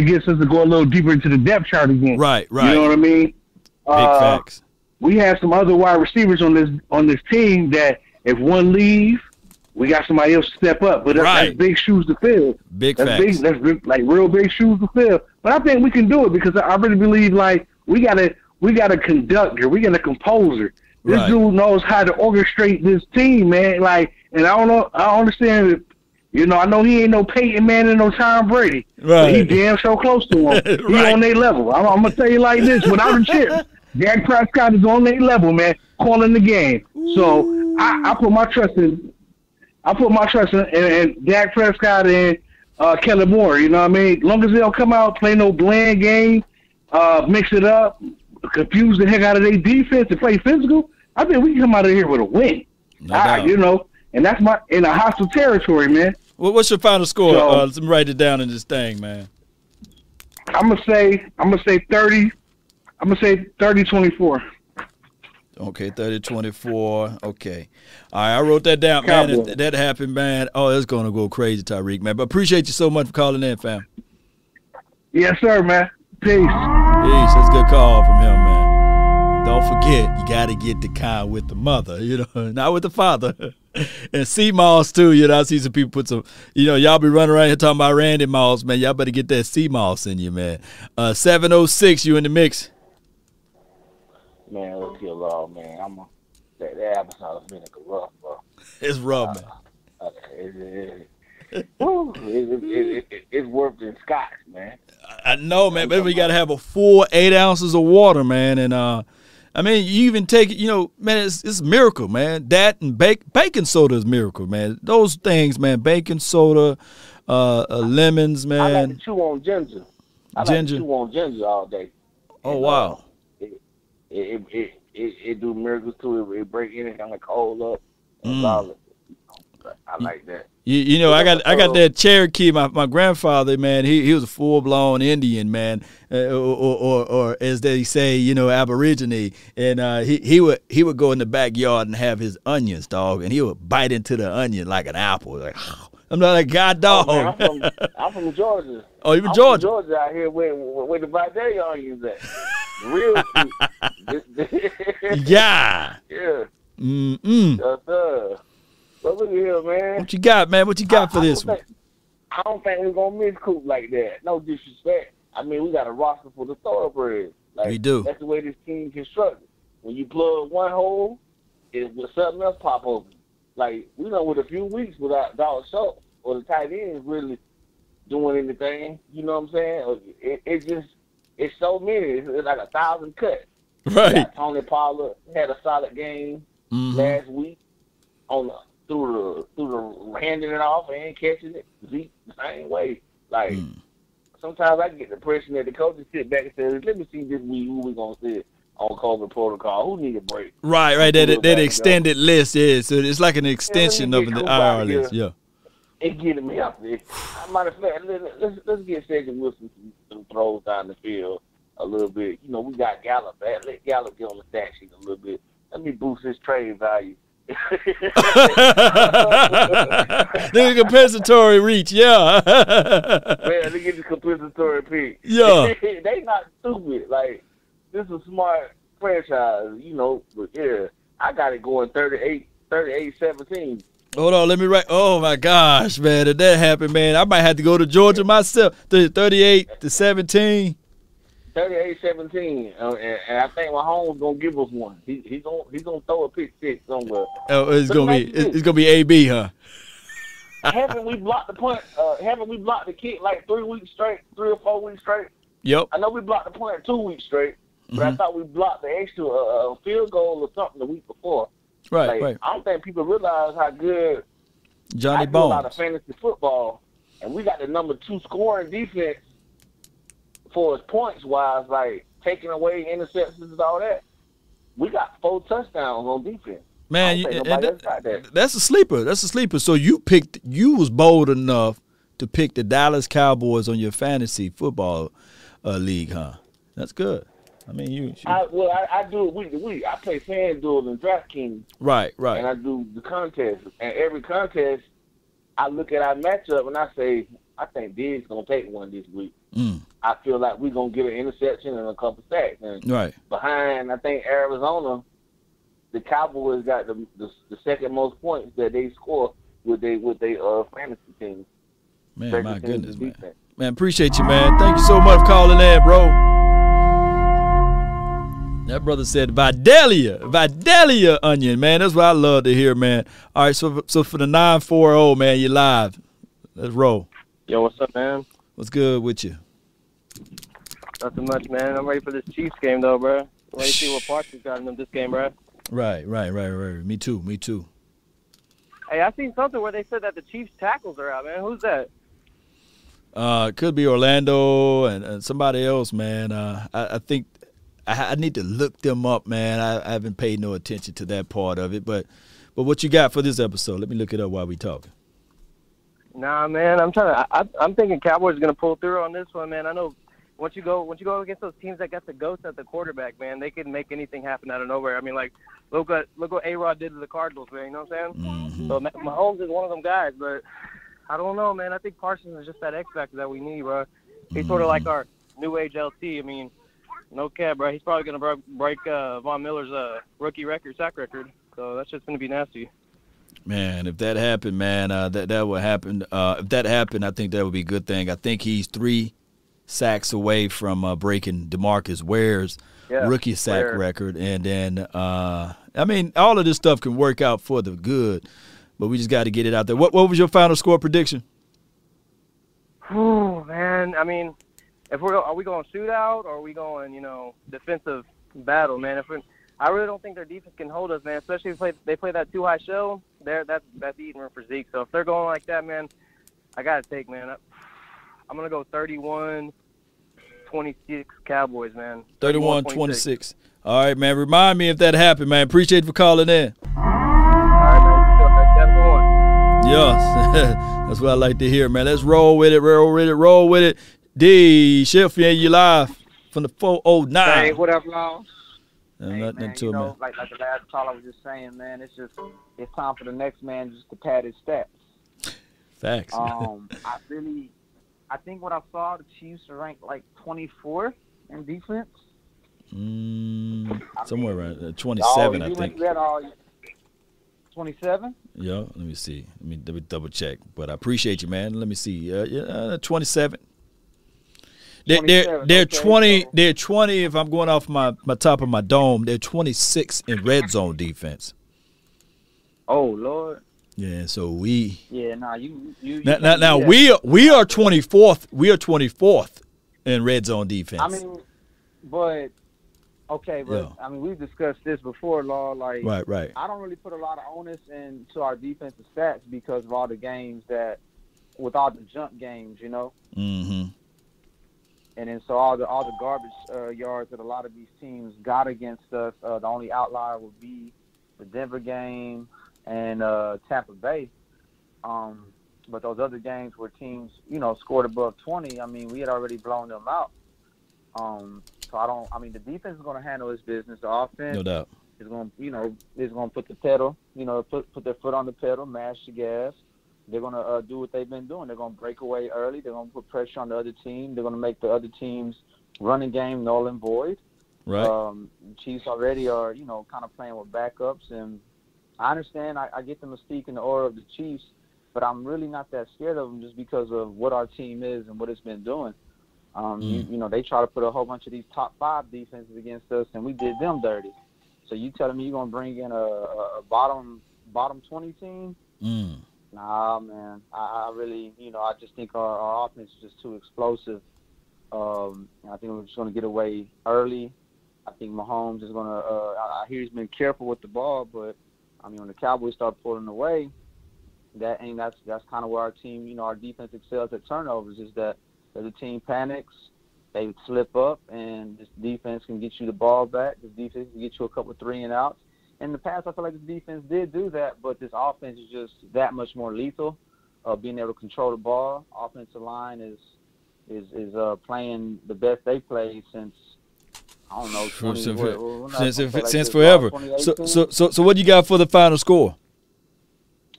gets us to go a little deeper into the depth chart again. Right. You know what I mean? Big facts. We have some other wide receivers on this team that if one leaves, we got somebody else to step up. But that's big shoes to fill. Big facts. That's like real big shoes to fill. But I think we can do it because I really believe like we got a conductor, we got a composer. This dude knows how to orchestrate this team, man. Like, and I don't understand if, I know he ain't no Peyton Manning, no Tom Brady. Right. But he damn so close to him. He on their level. I'm going to tell you like this. Without a chip, Dak Prescott is on their level, man, calling the game. So I put my trust in and Dak Prescott and Kelly Moore, you know what I mean? Long as they don't come out, play no bland game, mix it up, confuse the heck out of their defense and play physical, I think we can come out of here with a win. No doubt. And that's in a hostile territory, man. Well, what's your final score? So, let me write it down in this thing, man. I'm gonna say 30-24. Okay, 30-24. Okay. All right, I wrote that down, Cowboy. Man. If that happened, man. Oh, it's gonna go crazy, Tyreek, man. But appreciate you so much for calling in, fam. Yes, sir, man. Peace. That's a good call from him, man. Don't forget, you got to get the kind with the mother, not with the father. And C Moss, too, I see some people put some, y'all be running around here talking about Randy Moss, man. Y'all better get that C Moss in you, man. 706, you in the mix. Man, look here, Lord, man. That apple cider vinegar rough, bro. It's rough, man. It's worse than scotch, man. I know, man. But we got to have a full 8 ounces of water, man. And, I mean, you even take it, man, it's a miracle, man. That and baking soda is a miracle, man. Those things, man, baking soda, lemons, man. I like to chew on ginger. I like to chew on ginger all day. Oh, wow. It do miracles, too. It break anything like cold up. Mm. I like that. You know, I got that Cherokee. My grandfather, man, he was a full blown Indian, man, or as they say, you know, Aborigine, and he would go in the backyard and have his onions, dog, and he would bite into the onion like an apple, like. I'm not like God, dog. Oh, man, I'm from Georgia. Oh, you're from Georgia? I'm from Georgia out here where the Bradley onions at. Real cute. Yeah. Yeah. Mm-mm. Yes, sir. So look at here, man. What you got, man? What you got for this one? I don't think we're going to miss Coop like that. No disrespect. I mean, we got a roster for the thoroughbreds. Like, we do. That's the way this team constructed. When you plug one hole, it will something else pop open. Like, we know with a few weeks without Dallas Schultz or the tight ends really doing anything, you know what I'm saying? It's so many. It's like 1,000 cuts. Right. Like Tony Pollard had a solid game last week through the handing it off and catching it. Zeke, the same way. Like, sometimes I get the impression that the coaches sit back and say, let me see this week who we going to see on COVID protocol, who need a break? Right. That extended list, yeah. So it's like an extension of the IR list, yeah. It's getting me up there. Matter of fact, let's get Cedric Wilson some throws down the field a little bit. You know, we got Gallup back. Let Gallup get on the stat sheet a little bit. Let me boost his trade value. The compensatory reach, yeah. Man, they get the compensatory pick. Yeah. They not stupid, like. This is a smart franchise, you know, but, yeah, I got it going 38-17. Hold on, let me write. Oh, my gosh, man, if that happened, man, I might have to go to Georgia myself. 38-17. 38-17, and I think Mahomes going to give us one. He's gonna throw a pick six somewhere. Oh, it's gonna be AB, huh? Haven't we blocked the punt? Haven't we blocked the kick like 3 weeks straight, 3 or 4 weeks straight? Yep. I know we blocked the punt 2 weeks straight, but I thought we blocked the extra field goal or something the week before. Right. I don't think people realize how good Johnny Bones is out of fantasy football, and we got the number 2 scoring defense for us points-wise, like taking away interceptions and all that. We got 4 touchdowns on defense. Man, that's a sleeper. That's a sleeper. So you was bold enough to pick the Dallas Cowboys on your fantasy football league, huh? That's good. I mean, I do it week to week. I play FanDuel and DraftKings. Right. And I do the contest. And every contest, I look at our matchup and I say, I think Diggs going to take one this week. I feel like we're going to get an interception and a couple sacks. And behind, I think, Arizona, the Cowboys got the second most points that they score with their fantasy team. Man, my goodness, man. Man, appreciate you, man. Thank you so much for calling in, bro. That brother said Vidalia onion, man. That's what I love to hear, man. All right, so for the 940, man, you're live. Let's roll. Yo, what's up, man? What's good with you? Nothing much, man. I'm ready for this Chiefs game, though, bro. I'm ready to see what Parsons got in them this game, bro. Right. Me too. Hey, I seen something where they said that the Chiefs tackles are out, man. Who's that? It could be Orlando and somebody else, man. I think I need to look them up, man. I haven't paid no attention to that part of it. But what you got for this episode? Let me look it up while we talking. Nah, man. I'm thinking Cowboys are gonna pull through on this one, man. I know once you go against those teams that got the ghost at the quarterback, man, they can make anything happen out of nowhere. I mean, like look what A-Rod did to the Cardinals, man. You know what I'm saying? Mm-hmm. So Mahomes is one of them guys, but. I don't know, man. I think Parsons is just that X factor that we need, bro. He's sort of like our new age LT. I mean, no cap, bro. He's probably going to break Von Miller's rookie sack record. So that's just going to be nasty. Man, if that happened, man, that would happen. If that happened, I think that would be a good thing. I think he's 3 sacks away from breaking DeMarcus Ware's rookie sack record. And then, I mean, all of this stuff can work out for the good. But we just got to get it out there. What was your final score prediction? Oh, man. I mean, are we going shootout or are we going, you know, defensive battle, man? I really don't think their defense can hold us, man, especially if they play that too high shell. That's eating room for Zeke. So if they're going like that, man, I got to take, man. I'm going to go 31-26 Cowboys, man. 31-26. All right, man. Remind me if that happened, man. Appreciate you for calling in. Yeah, that's what I like to hear, man. Let's roll with it, roll with it, roll with it. D Sheffield, you live from the 409. Hey, what up, y'all? Hey, man, you know, like the last call I was just saying, man, it's time for the next man just to pad his stats. Facts. I think what I saw, the Chiefs are ranked like 24th in defense. Somewhere around 27, I think. 27? Yeah, let me see. Let me double check. But I appreciate you, man. Let me see. 27. They're 20. If I'm going off my top of my dome, they're 26 in red zone defense. Oh Lord. Yeah. So we. Yeah. Nah. Now we are 24th. We are 24th in red zone defense. I mean, but okay, but yeah. I mean, we've discussed this before, Law. Like, right. I don't really put a lot of onus into our defensive stats because of all the games that, with all the jump games, you know. Mm-hmm. And then so all the garbage yards that a lot of these teams got against us, the only outlier would be the Denver game and Tampa Bay. But those other games where teams, you know, scored above 20, I mean, we had already blown them out. So I don't. I mean, the defense is going to handle its business. The offense, no doubt, is going to, you know, put the pedal, you know, put their foot on the pedal, mash the gas. They're going to do what they've been doing. They're going to break away early. They're going to put pressure on the other team. They're going to make the other team's running game null and void. Right. Chiefs already are, you know, kind of playing with backups. And I understand. I get the mystique and the aura of the Chiefs, but I'm really not that scared of them just because of what our team is and what it's been doing. You know, they try to put a whole bunch of these top five defenses against us, and we did them dirty. So you telling me you're going to bring in a bottom 20 team? Mm. Nah, man. I really, you know, I just think our offense is just too explosive. I think we're just going to get away early. I think Mahomes is going to I hear he's been careful with the ball, but, I mean, when the Cowboys start pulling away, that's kind of where our team, you know, our defense excels at turnovers, is that the team panics, they slip up, and this defense can get you the ball back. This defense can get you a couple 3-and-outs. In the past, I feel like the defense did do that, but this offense is just that much more lethal. Being able to control the ball, offensive line is playing the best they played since, I don't know, since forever. So what do you got for the final score?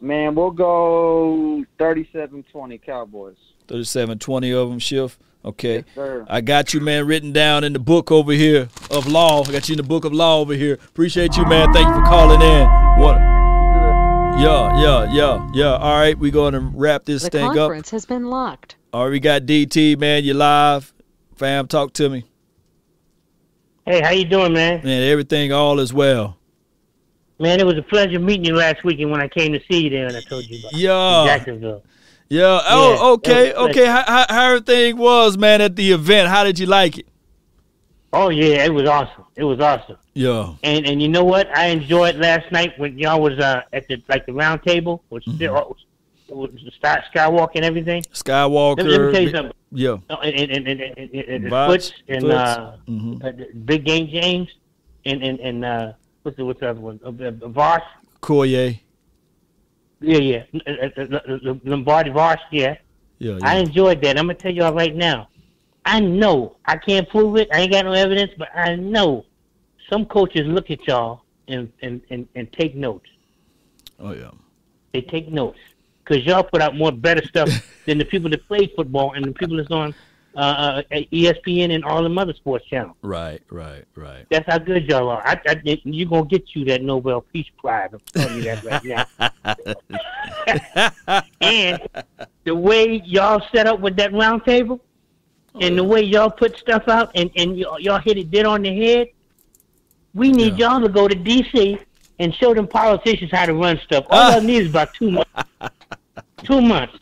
Man, we'll go 37-20 Cowboys. 37-20 of them, Schiff. Okay. Yes, sir. I got you, man, written down in the book over here of law. I got you in the book of law over here. Appreciate you, man. Thank you for calling in. What? Yeah. All right, we're going to wrap this thing up. The conference has been locked. All right, we got DT, man. You live. Fam, talk to me. Hey, how you doing, man? Man, everything all is well. Man, it was a pleasure meeting you last weekend when I came to see you there and I told you about Jacksonville. Yeah. Oh, okay. Okay. How everything was, man, at the event? How did you like it? Oh yeah, it was awesome. Yeah. And you know what? I enjoyed last night when y'all was at the round table with Skywalker and everything. Skywalker. Let me tell you something. Yeah. And Foots and Big Game James and what's the other one? Voss. Courier. Yeah. Lombardi Voss, yeah. I enjoyed that. I'm going to tell y'all right now. I know. I can't prove it. I ain't got no evidence, but I know some coaches look at y'all and take notes. Oh, yeah. They take notes because y'all put out more better stuff than the people that play football and the people that's on ESPN and all them other sports channels. Right. That's how good y'all are. You're going to get you that Nobel Peace Prize. I'm telling you that right now. And the way y'all set up with that round table and the way y'all put stuff out and y'all hit it dead on the head, we need y'all to go to D.C. and show them politicians how to run stuff. All y'all need is about 2 months. 2 months.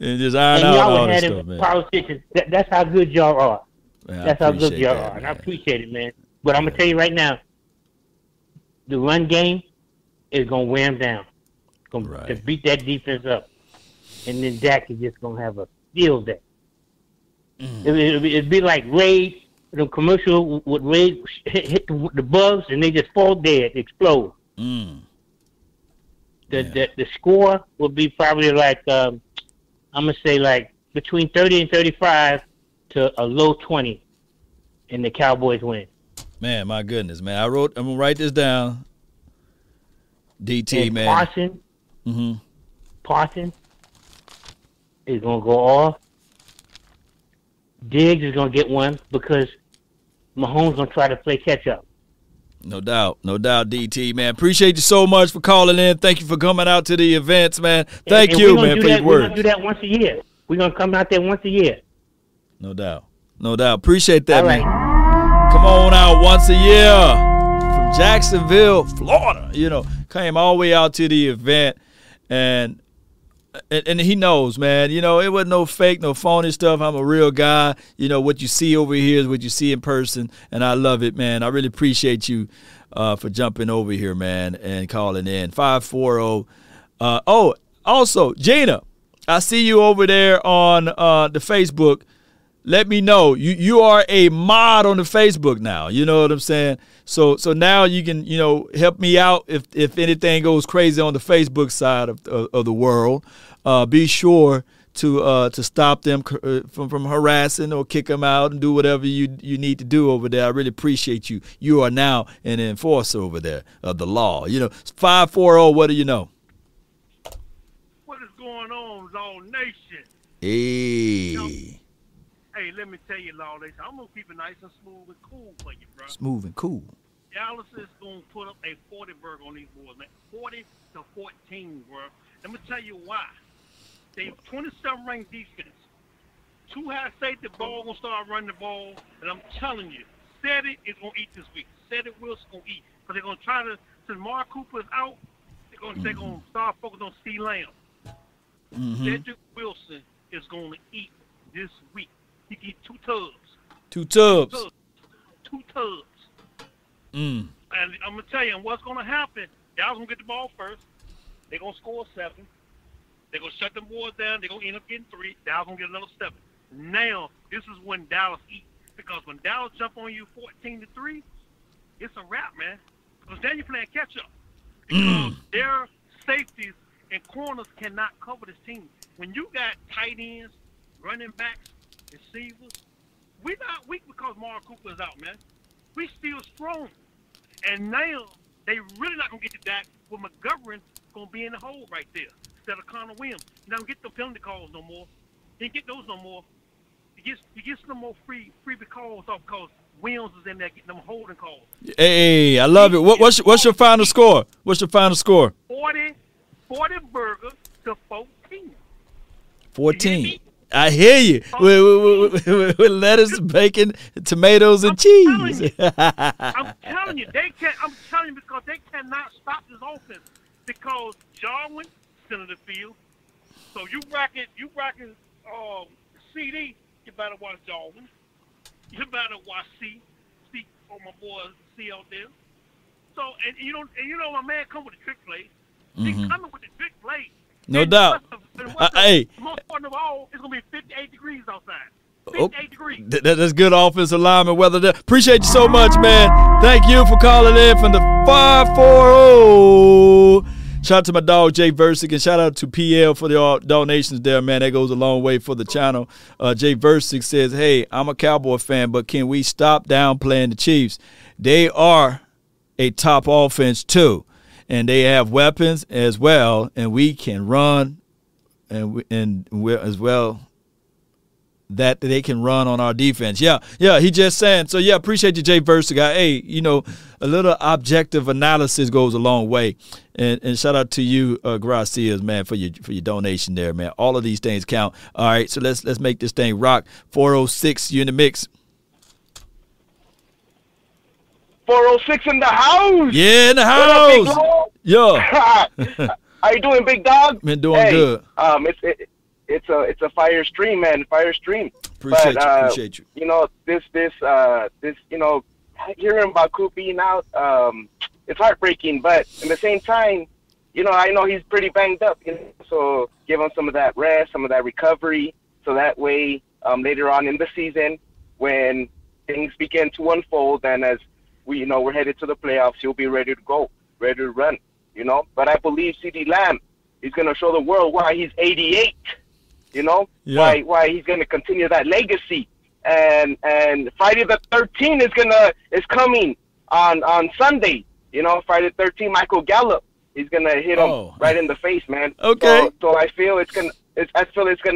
And just iron out all this stuff, man. Politicians. That's how good y'all are. Man, that's how good y'all are. And I appreciate it, man. But I'm going to tell you right now, the run game is going to wear them down. It's going to beat that defense up. And then Dak is just going to have a field day. Mm. It'd be like Raid, the commercial with Raid hit the bugs and they just fall dead, explode. Mm. The score will be probably like, I'm going to say like between 30 and 35 to a low 20, and the Cowboys win. Man, my goodness, man. I'm going to write this down. DT, and man. Parsons is going to go off. Diggs is going to get one because Mahomes going to try to play catch-up. No doubt, DT, man. Appreciate you so much for calling in. Thank you for coming out to the events, man. Thank you, man, for your words. We're going to do that once a year. We're going to come out there once a year. No doubt. Appreciate that, man. Come on out once a year from Jacksonville, Florida. You know, came all the way out to the event, and he knows, man. You know, it wasn't no fake, no phony stuff. I'm a real guy. You know, what you see over here is what you see in person, and I love it, man. I really appreciate you for jumping over here, man, and calling in. 540. Oh, also, Gina, I see you over there on the Facebook. Let me know. You are a mod on the Facebook now. You know what I'm saying? So now you can, you know, help me out if anything goes crazy on the Facebook side of the world. Be sure to stop them from harassing or kick them out and do whatever you need to do over there. I really appreciate you. You are now an enforcer over there of the law. You know, 540, what do you know? What is going on, Law Nation? Hey. Hey, let me tell you, Law Nation, I'm going to keep it nice and smooth and cool for you, bro. Smooth and cool. Dallas is going to put up a 40-burger on these boys, man. 40-14, bro. Let me tell you why. They have 27-ranked defense. Too high safety ball going to start running the ball. And I'm telling you, Cedric is going to eat this week. Cedric Wilson going to eat. Because they're going to try to, since Amari Cooper is out, they're going to start focusing on CeeDee Lamb. Mm-hmm. Cedric Wilson is going to eat this week. You get two tubs. And I'm going to tell you what's going to happen. Y'all going to get the ball first. They're going to score 7. They're going to shut them boys down. They're going to end up getting 3. Y'all going to get another 7. Now, this is when Dallas eats. Because when Dallas jump on you 14-3, it's a wrap, man. Because then you're playing catch-up. Because their safeties and corners cannot cover this team. When you got tight ends, running backs, receivers, we're not weak because Amari Cooper is out, man. We still strong. And now, they really not going to get to Dak with McGovern going to be in the hole right there instead of Connor Williams. You don't get the penalty calls no more. You didn't get those no more. You get some more free calls off because Williams is in there getting them holding calls. Hey, I love it. What's your final score? 40 burgers to 14. 14. I hear you. With lettuce, bacon, tomatoes, and cheese. I'm telling you, because they cannot stop this offense because Jarwin center the field. So you rocking CD. You better watch Jarwin. You better watch C on my boy C out there. So and you know my man come with the trick play. He coming with the trick play. No doubt. Hey, most important of all, it's gonna be 58 degrees outside. 58 degrees. That's good offensive lineman weather there. Appreciate you so much, man. Thank you for calling in from the 540. Shout out to my dog Jay Versick, and shout out to PL for the donations there, man. That goes a long way for the channel. Jay Versick says, "Hey, I'm a Cowboy fan, but can we stop downplaying the Chiefs? They are a top offense too." And they have weapons as well, and we can run, that they can run on our defense. Yeah, he just saying. So, yeah, appreciate you, Jay Versica. Hey, you know, a little objective analysis goes a long way. And shout out to you, Gracias, man, for your donation there, man. All of these things count. All right, so let's make this thing rock. 406, you in the mix. 406 in the house. Yeah, in the house. Yo. How you doing, big dog? Been doing good. It's a fire stream, man. Fire stream. Appreciate you. You know, this you know, hearing about Coop being out, it's heartbreaking, but at the same time, you know, I know he's pretty banged up, you know, so give him some of that rest, some of that recovery, so that way later on in the season when things begin to unfold and as we're headed to the playoffs, he'll be ready to go, ready to run. you know. But I believe CeeDee Lamb is going to show the world why he's 88, you know, why he's going to continue that legacy. And Friday the 13th is coming on Sunday, you know. Friday the 13th, Michael Gallup is gonna hit him right in the face, man. Okay. So I feel it's gonna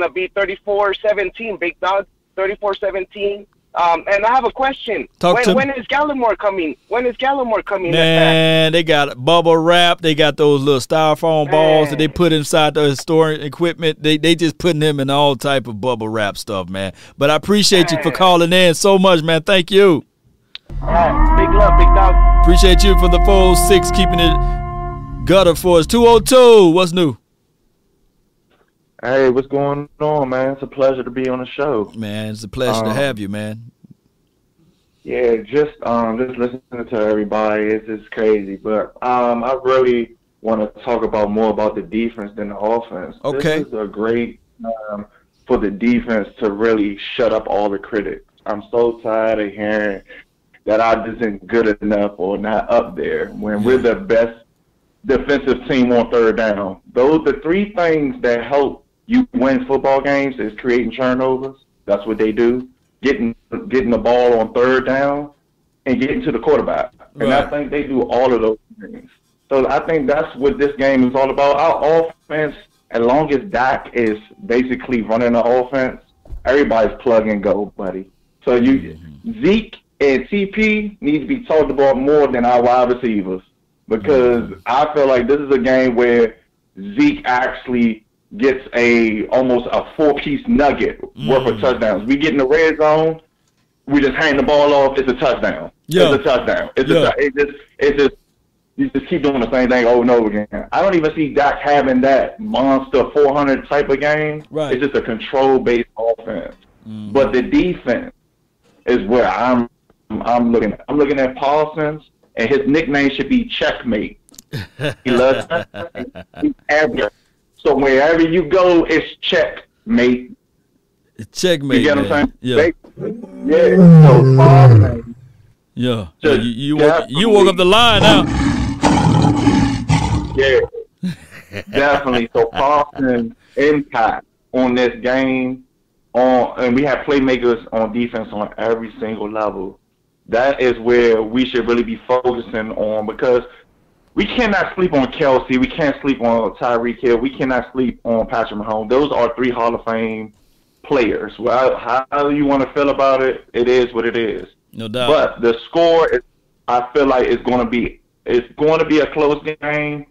be 34-17, big dog. 34-17. And I have a question. When is Gallimore coming? Man, they got bubble wrap. They got those little styrofoam balls that they put inside the historic equipment. They just putting them in all type of bubble wrap stuff, man. But I appreciate you for calling in so much, man. Thank you. Big love, big dog. Appreciate you for the full six, keeping it gutter for us. 202, what's new? Hey, what's going on, man? It's a pleasure to be on the show. Man, it's a pleasure to have you, man. Yeah, just listening to everybody, it's just crazy. But I really want to talk about more about the defense than the offense. Okay. This is a great time for the defense to really shut up all the critics. I'm so tired of hearing that I isn't good enough or not up there when we're the best defensive team on third down. Those the three things that help you win football games is creating turnovers. That's what they do. Getting the ball on third down and getting to the quarterback. Right. And I think they do all of those things. So I think that's what this game is all about. Our offense, as long as Dak is basically running the offense, everybody's plug and go, buddy. So Zeke and TP need to be talked about more than our wide receivers, because I feel like this is a game where Zeke actually gets almost a four-piece nugget worth of touchdowns. We get in the red zone, we just hang the ball off. It's a touchdown. Yeah. It's a touchdown. You just keep doing the same thing over and over again. I don't even see Dak having that monster 400 type of game. Right. It's just a control-based offense. Mm. But the defense is where I'm looking. I'm looking at Parsons, and his nickname should be Checkmate. He loves checkmate. So wherever you go, it's checkmate. Checkmate. You get what I'm saying? Yeah. So Parsons. Yeah. You woke up the line now. Yeah. Definitely. So Parsons' impact on this game, and we have playmakers on defense on every single level. That is where we should really be focusing on, because we cannot sleep on Kelsey. We can't sleep on Tyreek Hill. We cannot sleep on Patrick Mahomes. Those are three Hall of Fame players. Well, how you want to feel about it, it is what it is. No doubt. But the score, I feel like it's going to be a close game.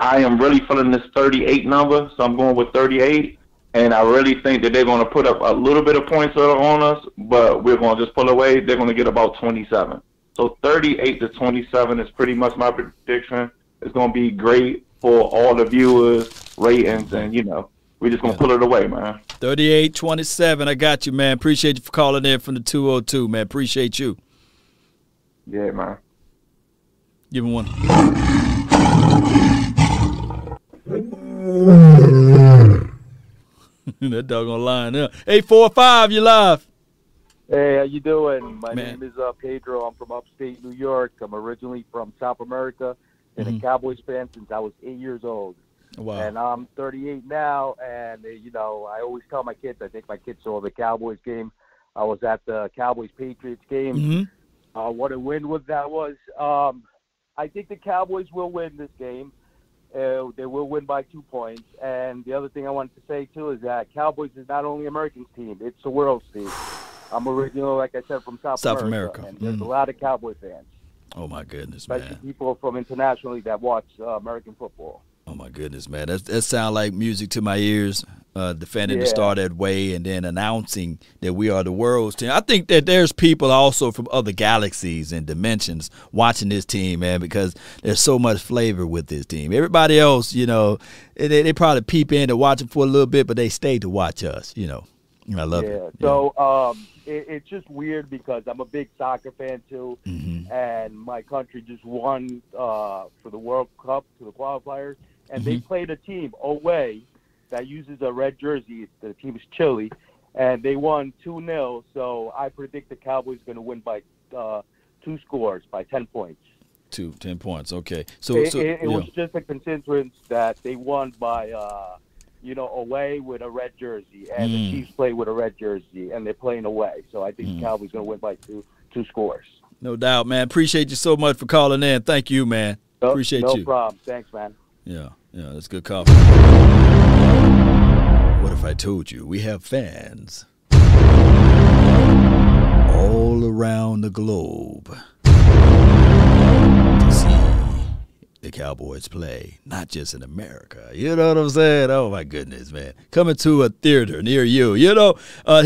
I am really feeling this 38 number, so I'm going with 38. And I really think that they're going to put up a little bit of points on us, but we're going to just pull away. They're going to get about 27. So 38-27 is pretty much my prediction. It's going to be great for all the viewers, ratings, and, you know, we're just going to pull it away, man. 38-27. I got you, man. Appreciate you for calling in from the 202, man. Appreciate you. Yeah, man. Give me one. That dog on line up. 845, you live. Hey, how you doing? My name is Pedro. I'm from upstate New York. I'm originally from South America, and a Cowboys fan since I was 8 years old. Wow. And I'm 38 now, and, you know, I always tell my kids, I think my kids saw the Cowboys game. I was at the Cowboys-Patriots game. Mm-hmm. What a win that was. I think the Cowboys will win this game. They will win by 2 points. And the other thing I wanted to say, too, is that Cowboys is not only Americans' team. It's the world's team. I'm originally, like I said, from South America. And there's a lot of Cowboy fans. Oh, my goodness, especially people from internationally that watch American football. Oh, my goodness, man. That sounds like music to my ears, defending the star that way and then announcing that we are the world's team. I think that there's people also from other galaxies and dimensions watching this team, man, because there's so much flavor with this team. Everybody else, you know, they probably peep in to watch it for a little bit, but they stay to watch us, you know. I love it. So it's just weird because I'm a big soccer fan, too, and my country just won for the World Cup to the qualifiers. And they played a team away that uses a red jersey. The team is Chile, and they won 2-0. So I predict the Cowboys are going to win by 2 scores, by 10 points. two, 10 points. Okay. So it was just a constituent that they won by, away with a red jersey, and the Chiefs play with a red jersey, and they're playing away. So I think the Cowboys going to win by two scores. No doubt, man. Appreciate you so much for calling in. Thank you, man. Appreciate you. No problem. Thanks, man. Yeah, that's good coffee. What if I told you we have fans all around the globe to see the Cowboys play, not just in America? You know what I'm saying? Oh, my goodness, man. Coming to a theater near you. He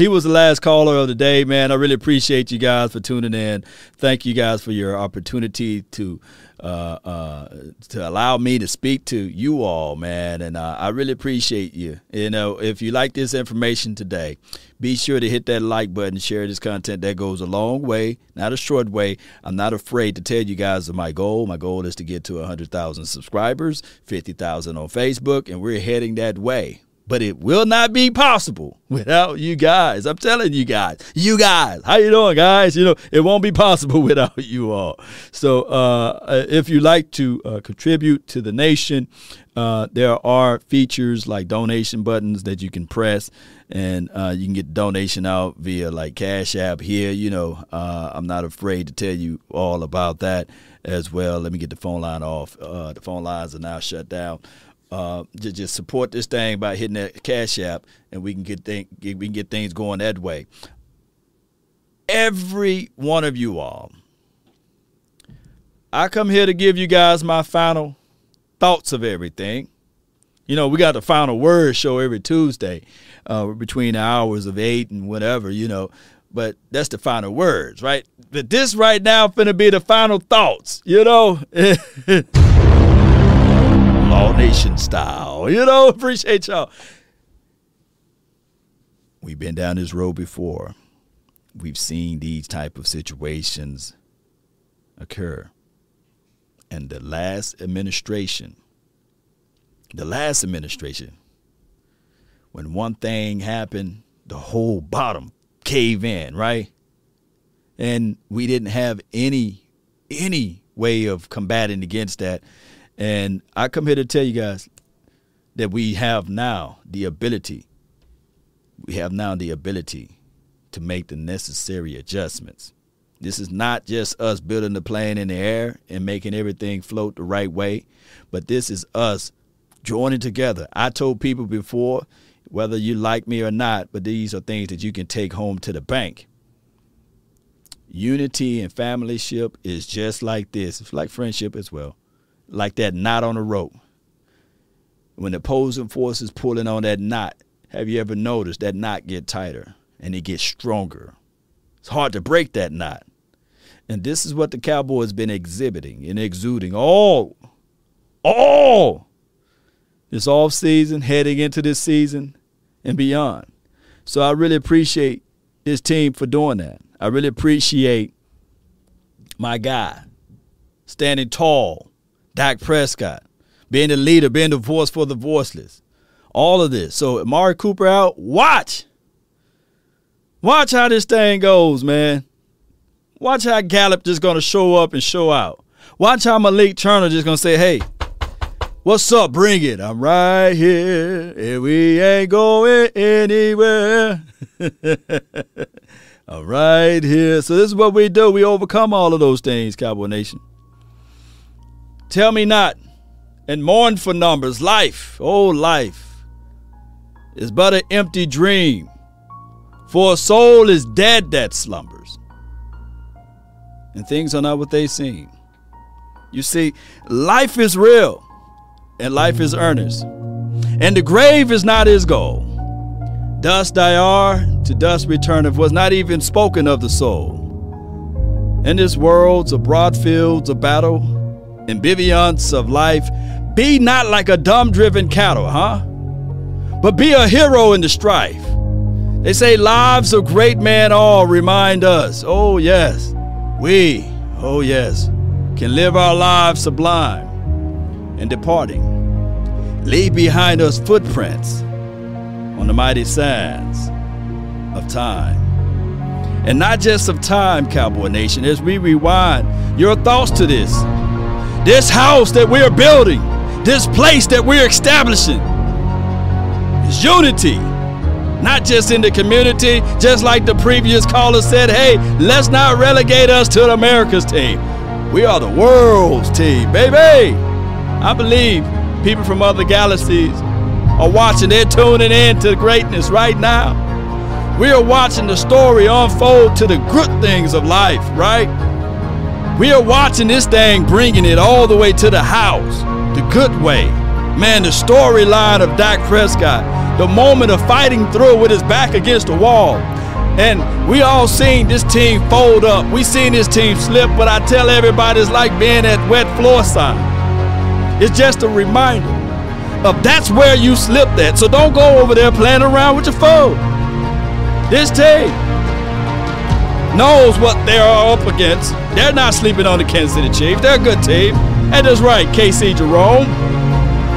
was the last caller of the day, man. I really appreciate you guys for tuning in. Thank you guys for your opportunity to allow me to speak to you all, man, and I really appreciate you. If you like this information today, be sure to hit that like button, share this content. That goes a long way, not a short way. I'm not afraid to tell you guys my goal. My goal is to get to 100,000 subscribers, 50,000 on Facebook, and we're heading that way. But it will not be possible without you guys. I'm telling you guys. How you doing, guys? It won't be possible without you all. So if you like to contribute to the nation, there are features like donation buttons that you can press, and you can get donation out via like Cash App here. I'm not afraid to tell you all about that as well. Let me get the phone line off. The phone lines are now shut down. Just support this thing by hitting that Cash App, and we can get things going that way. Every one of you all, I come here to give you guys my final thoughts of everything. We got the Final Word show every Tuesday between the hours of 8 and whatever, But that's the final words, right? But this right now finna be the final thoughts, Law Nation style, appreciate y'all. We've been down this road before. We've seen these type of situations occur. And the last administration, when one thing happened, the whole bottom cave in, right? And we didn't have any way of combating against that. And I come here to tell you guys that we have now the ability to make the necessary adjustments. This is not just us building the plane in the air and making everything float the right way, but this is us joining together. I told people before, whether you like me or not, but these are things that you can take home to the bank. Unity and familyship is just like this. It's like friendship as well. Like that knot on a rope. When the opposing force is pulling on that knot, have you ever noticed that knot get tighter and it gets stronger? It's hard to break that knot. And this is what the Cowboys has been exhibiting and exuding all this off season, heading into this season and beyond. So I really appreciate this team for doing that. I really appreciate my guy standing tall, Dak Prescott, being the leader, being the voice for the voiceless, all of this. So Amari Cooper out, watch how this thing goes, man. Watch how Gallup just going to show up and show out. Watch how Malik Turner just going to say, hey, what's up, bring it. I'm right here, and we ain't going anywhere. I'm right here. So this is what we do. We overcome all of those things, Cowboy Nation. Tell me not, and mourn for numbers. Life, oh life, is but an empty dream, for a soul is dead that slumbers. And things are not what they seem. You see, life is real, and life is earnest, and the grave is not his goal. Dust I are, to dust returneth, was not even spoken of the soul. In this world's abroad fields of battle, in biviance of life, be not like a dumb-driven cattle, but be a hero in the strife. They say lives of great men all remind us, oh yes, we can live our lives sublime and departing. Leave behind us footprints on the mighty sands of time. And not just of time, Cowboy Nation, as we rewind your thoughts to this, This house that we are building, this place that we're establishing, is unity. Not just in the community, just like the previous caller said, hey, let's not relegate us to America's team. We are the world's team, baby. I believe people from other galaxies are watching. They're tuning in to greatness right now. We are watching the story unfold to the good things of life, right? We are watching this thing, bringing it all the way to the house, the good way. Man, the storyline of Dak Prescott, the moment of fighting through with his back against the wall. And we all seen this team fold up. We seen this team slip, but I tell everybody it's like being at wet floor sign. It's just a reminder of that's where you slipped at. So don't go over there playing around with your phone. This team knows what they are up against. They're not sleeping on the Kansas City Chiefs. They're a good team. And that's right, KC Jerome.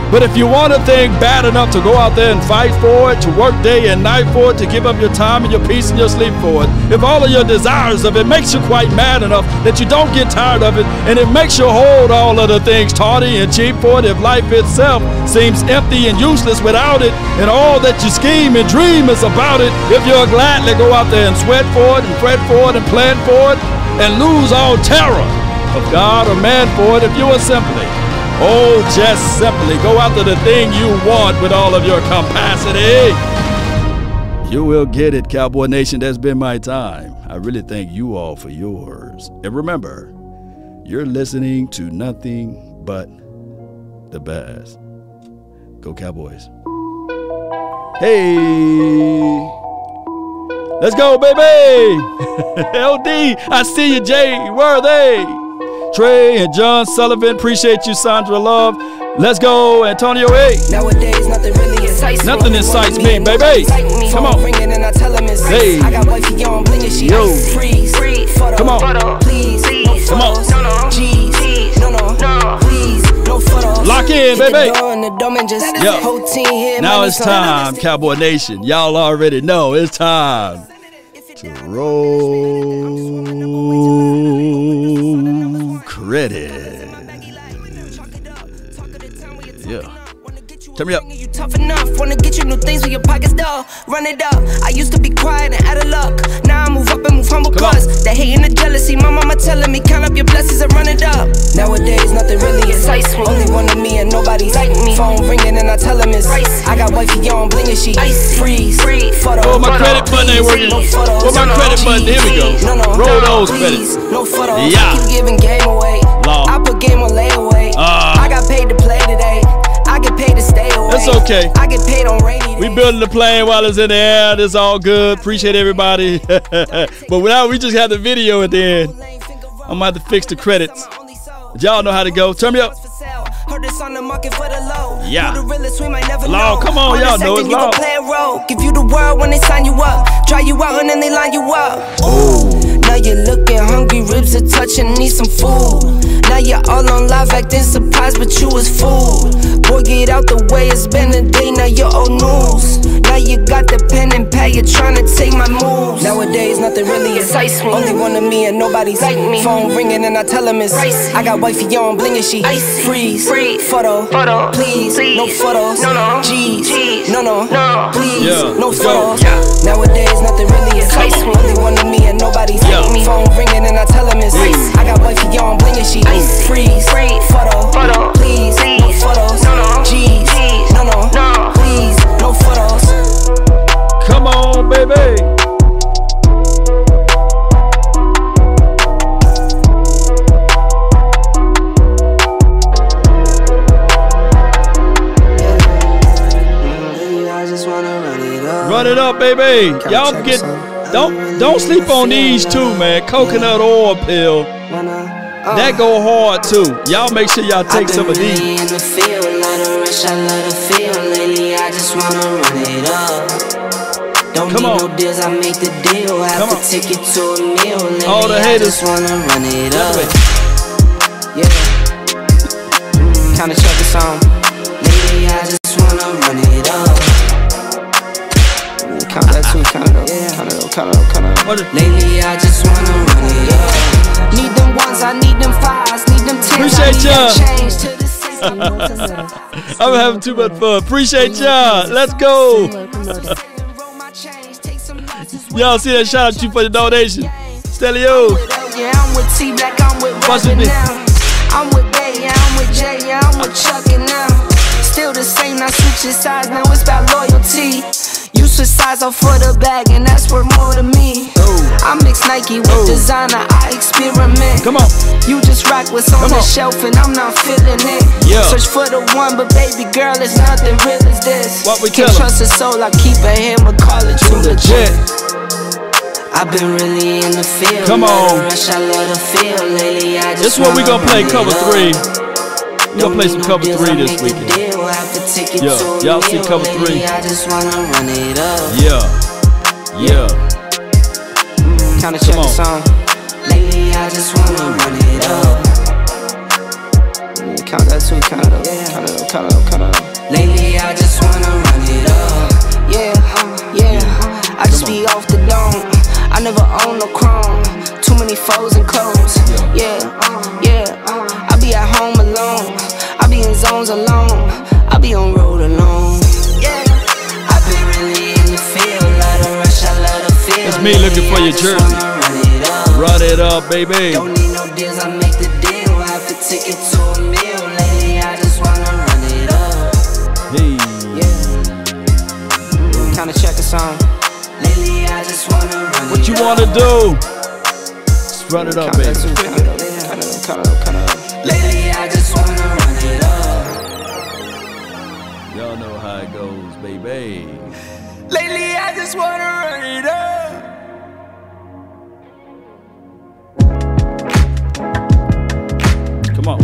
But if you want a thing bad enough to go out there and fight for it, to work day and night for it, to give up your time and your peace and your sleep for it, if all of your desires of it makes you quite mad enough that you don't get tired of it, and it makes you hold all of the things tardy and cheap for it, if life itself seems empty and useless without it, and all that you scheme and dream is about it, if you'll gladly go out there and sweat for it and fret for it and plan for it, and lose all terror of God or man for it, if you will simply, oh, just simply go after the thing you want with all of your capacity. You will get it, Cowboy Nation. That's been my time. I really thank you all for yours. And remember, you're listening to nothing but the best. Go Cowboys. Hey. Let's go, baby. LD, I see you, Jay. Where are they? Trey and John Sullivan, appreciate you, Sandra Love. Let's go, Antonio A. Nowadays, nothing really incites me. Nothing incites me, baby. Come on. Hey. Yo. Come on. Come on. Lock in, baby. Yo. Now it's time, Cowboy Nation. Y'all already know it's time to roll. Ready. Yeah. Turn me up. You tough enough, wanna get you new things with your pockets dull. Run it up. I used to be quiet and out of luck. Now I move up and move humble cause they hating the jealousy. My mama telling me count up your blessings and run it up. Nowadays nothing really excites me. Only one of me and nobody like me. Phone ringing and I tell him it's ice. I got wifey on blingy sheet. Freeze. Oh, my credit button ain't working. Oh, my credit button. Here we go. Roll those credits. Yeah. Keep giving game away. I put game on layaway. I got paid to play today. I get paid to stay away. That's okay. I get paid on rainy days. We building the plane while it's in the air. It's all good. Appreciate everybody. But without, we just had the video at the end. I'm going to have to fix the credits. But y'all know how to go. Turn me up. Yeah. Law, come on, y'all know it's law. Give you the world when they sign you up. Try you out and then they line you up. Ooh. Now you're looking hungry, ribs are touching, need some food. Now you're all on live acting surprised, but you was fooled. Boy, get out the way, it's been a day, now you're old news. Now you got the pen and pad, you're trying to take my moves. Nowadays, nothing really excites me. Only one of me and nobody's like me. Phone ringing and I tell him it's ice. I got wifey on blingy sheet. Freeze, photo, please, no photos. Geez, no, please, no photos. Nowadays, nothing really excites me. Only one of me and nobody's like me. Phone ringing and I tell him it's ice. I got wifey on blingy sheet. Freeze, photo, please, no photos. Geez, no, please, no photos. Come on, baby. Run it up, baby. Y'all get. Don't sleep on these two, man. Coconut oil pill. That go hard too. Y'all make sure y'all take some of these. I love the feel lately. I just wanna run it up. Don't need no deals, I make the deal. Have to take it to a meal lately. All the haters wanna run it up. Yeah. Kinda check the song. Lately I just wanna run it up. Count that too, count it up. Lately I just wanna run it up. Need them ones, I need them fives, need them tens. Appreciate y'all. I'm having too much fun. Appreciate y'all. Let's go. Y'all see that? Shout out to you for the donation. Stelio. Yeah, I'm with T Black. I'm with Robin now. I'm with Bay. Yeah, I'm with Jay. Yeah, I'm with Chucky now. Still the same. I switch your size. Now it's about loyalty. You switch size off for the bag, and that's worth more to me. I mix Nike with designer, I experiment. Come on. You just rock what's on the shelf, and I'm not feeling it. Search for the one, but baby girl, it's nothing real as this. What we can't trust a soul, I keep a hammer, call it too legit. I've been really in the field. Come on. Rush, I love the field lately. I just this what we gonna play cover three. We gonna play some cover three this weekend. Yeah, y'all see cover three. Yeah, yeah. Kinda check the song. Lately I just wanna run it up. Yeah, count that too, count it up, count it up, count it up, count it up. Lately I just wanna run it up. Yeah, yeah. I just be off the dome. I never own no chrome. Too many foes and clones. Yeah, yeah. I be at home alone. I be in zones alone. I be on road alone. Yeah. I be really in the field. Love the rush, I love the field. It's me looking for your jersey. Run it up, baby. Don't need no deals, I make the deal. I have to take it to a meal. Lately, I just wanna run it up. Hey. Yeah. Kinda check a song. Lately, I just wanna run what it up. What you wanna do? Just run it up, baby. Lately, I just wanna run it up. Y'all know how it goes, baby. Lately, I just wanna run it up. Come on.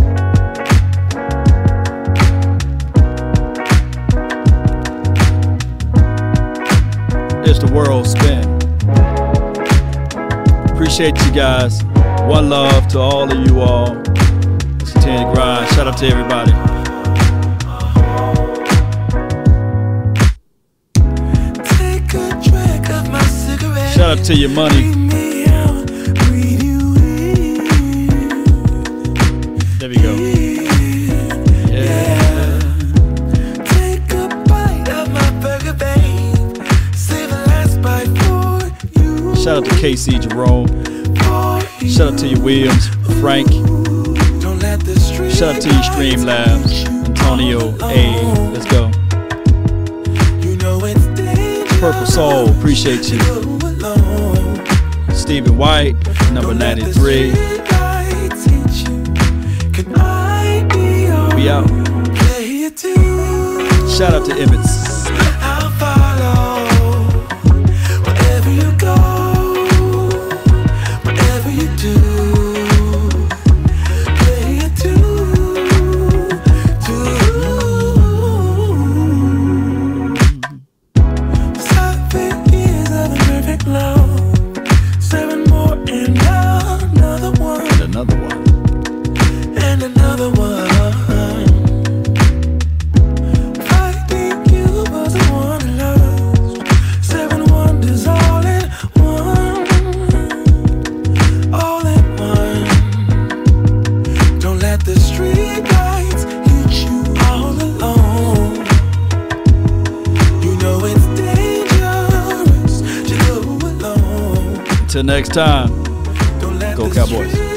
It's the world spin. Appreciate you guys. One love to all of you all. It's a 10 grind. Shout out to everybody. Take a drink of my cigarette. Shout out to your money. Shout out to KC Jerome. Shout out to you Williams, Frank. Shout out to you Streamlabs, Antonio A. Let's go. Purple Soul, appreciate you. Stephen White, number 93. We out. Shout out to Emmett. Next time, go Cowboys.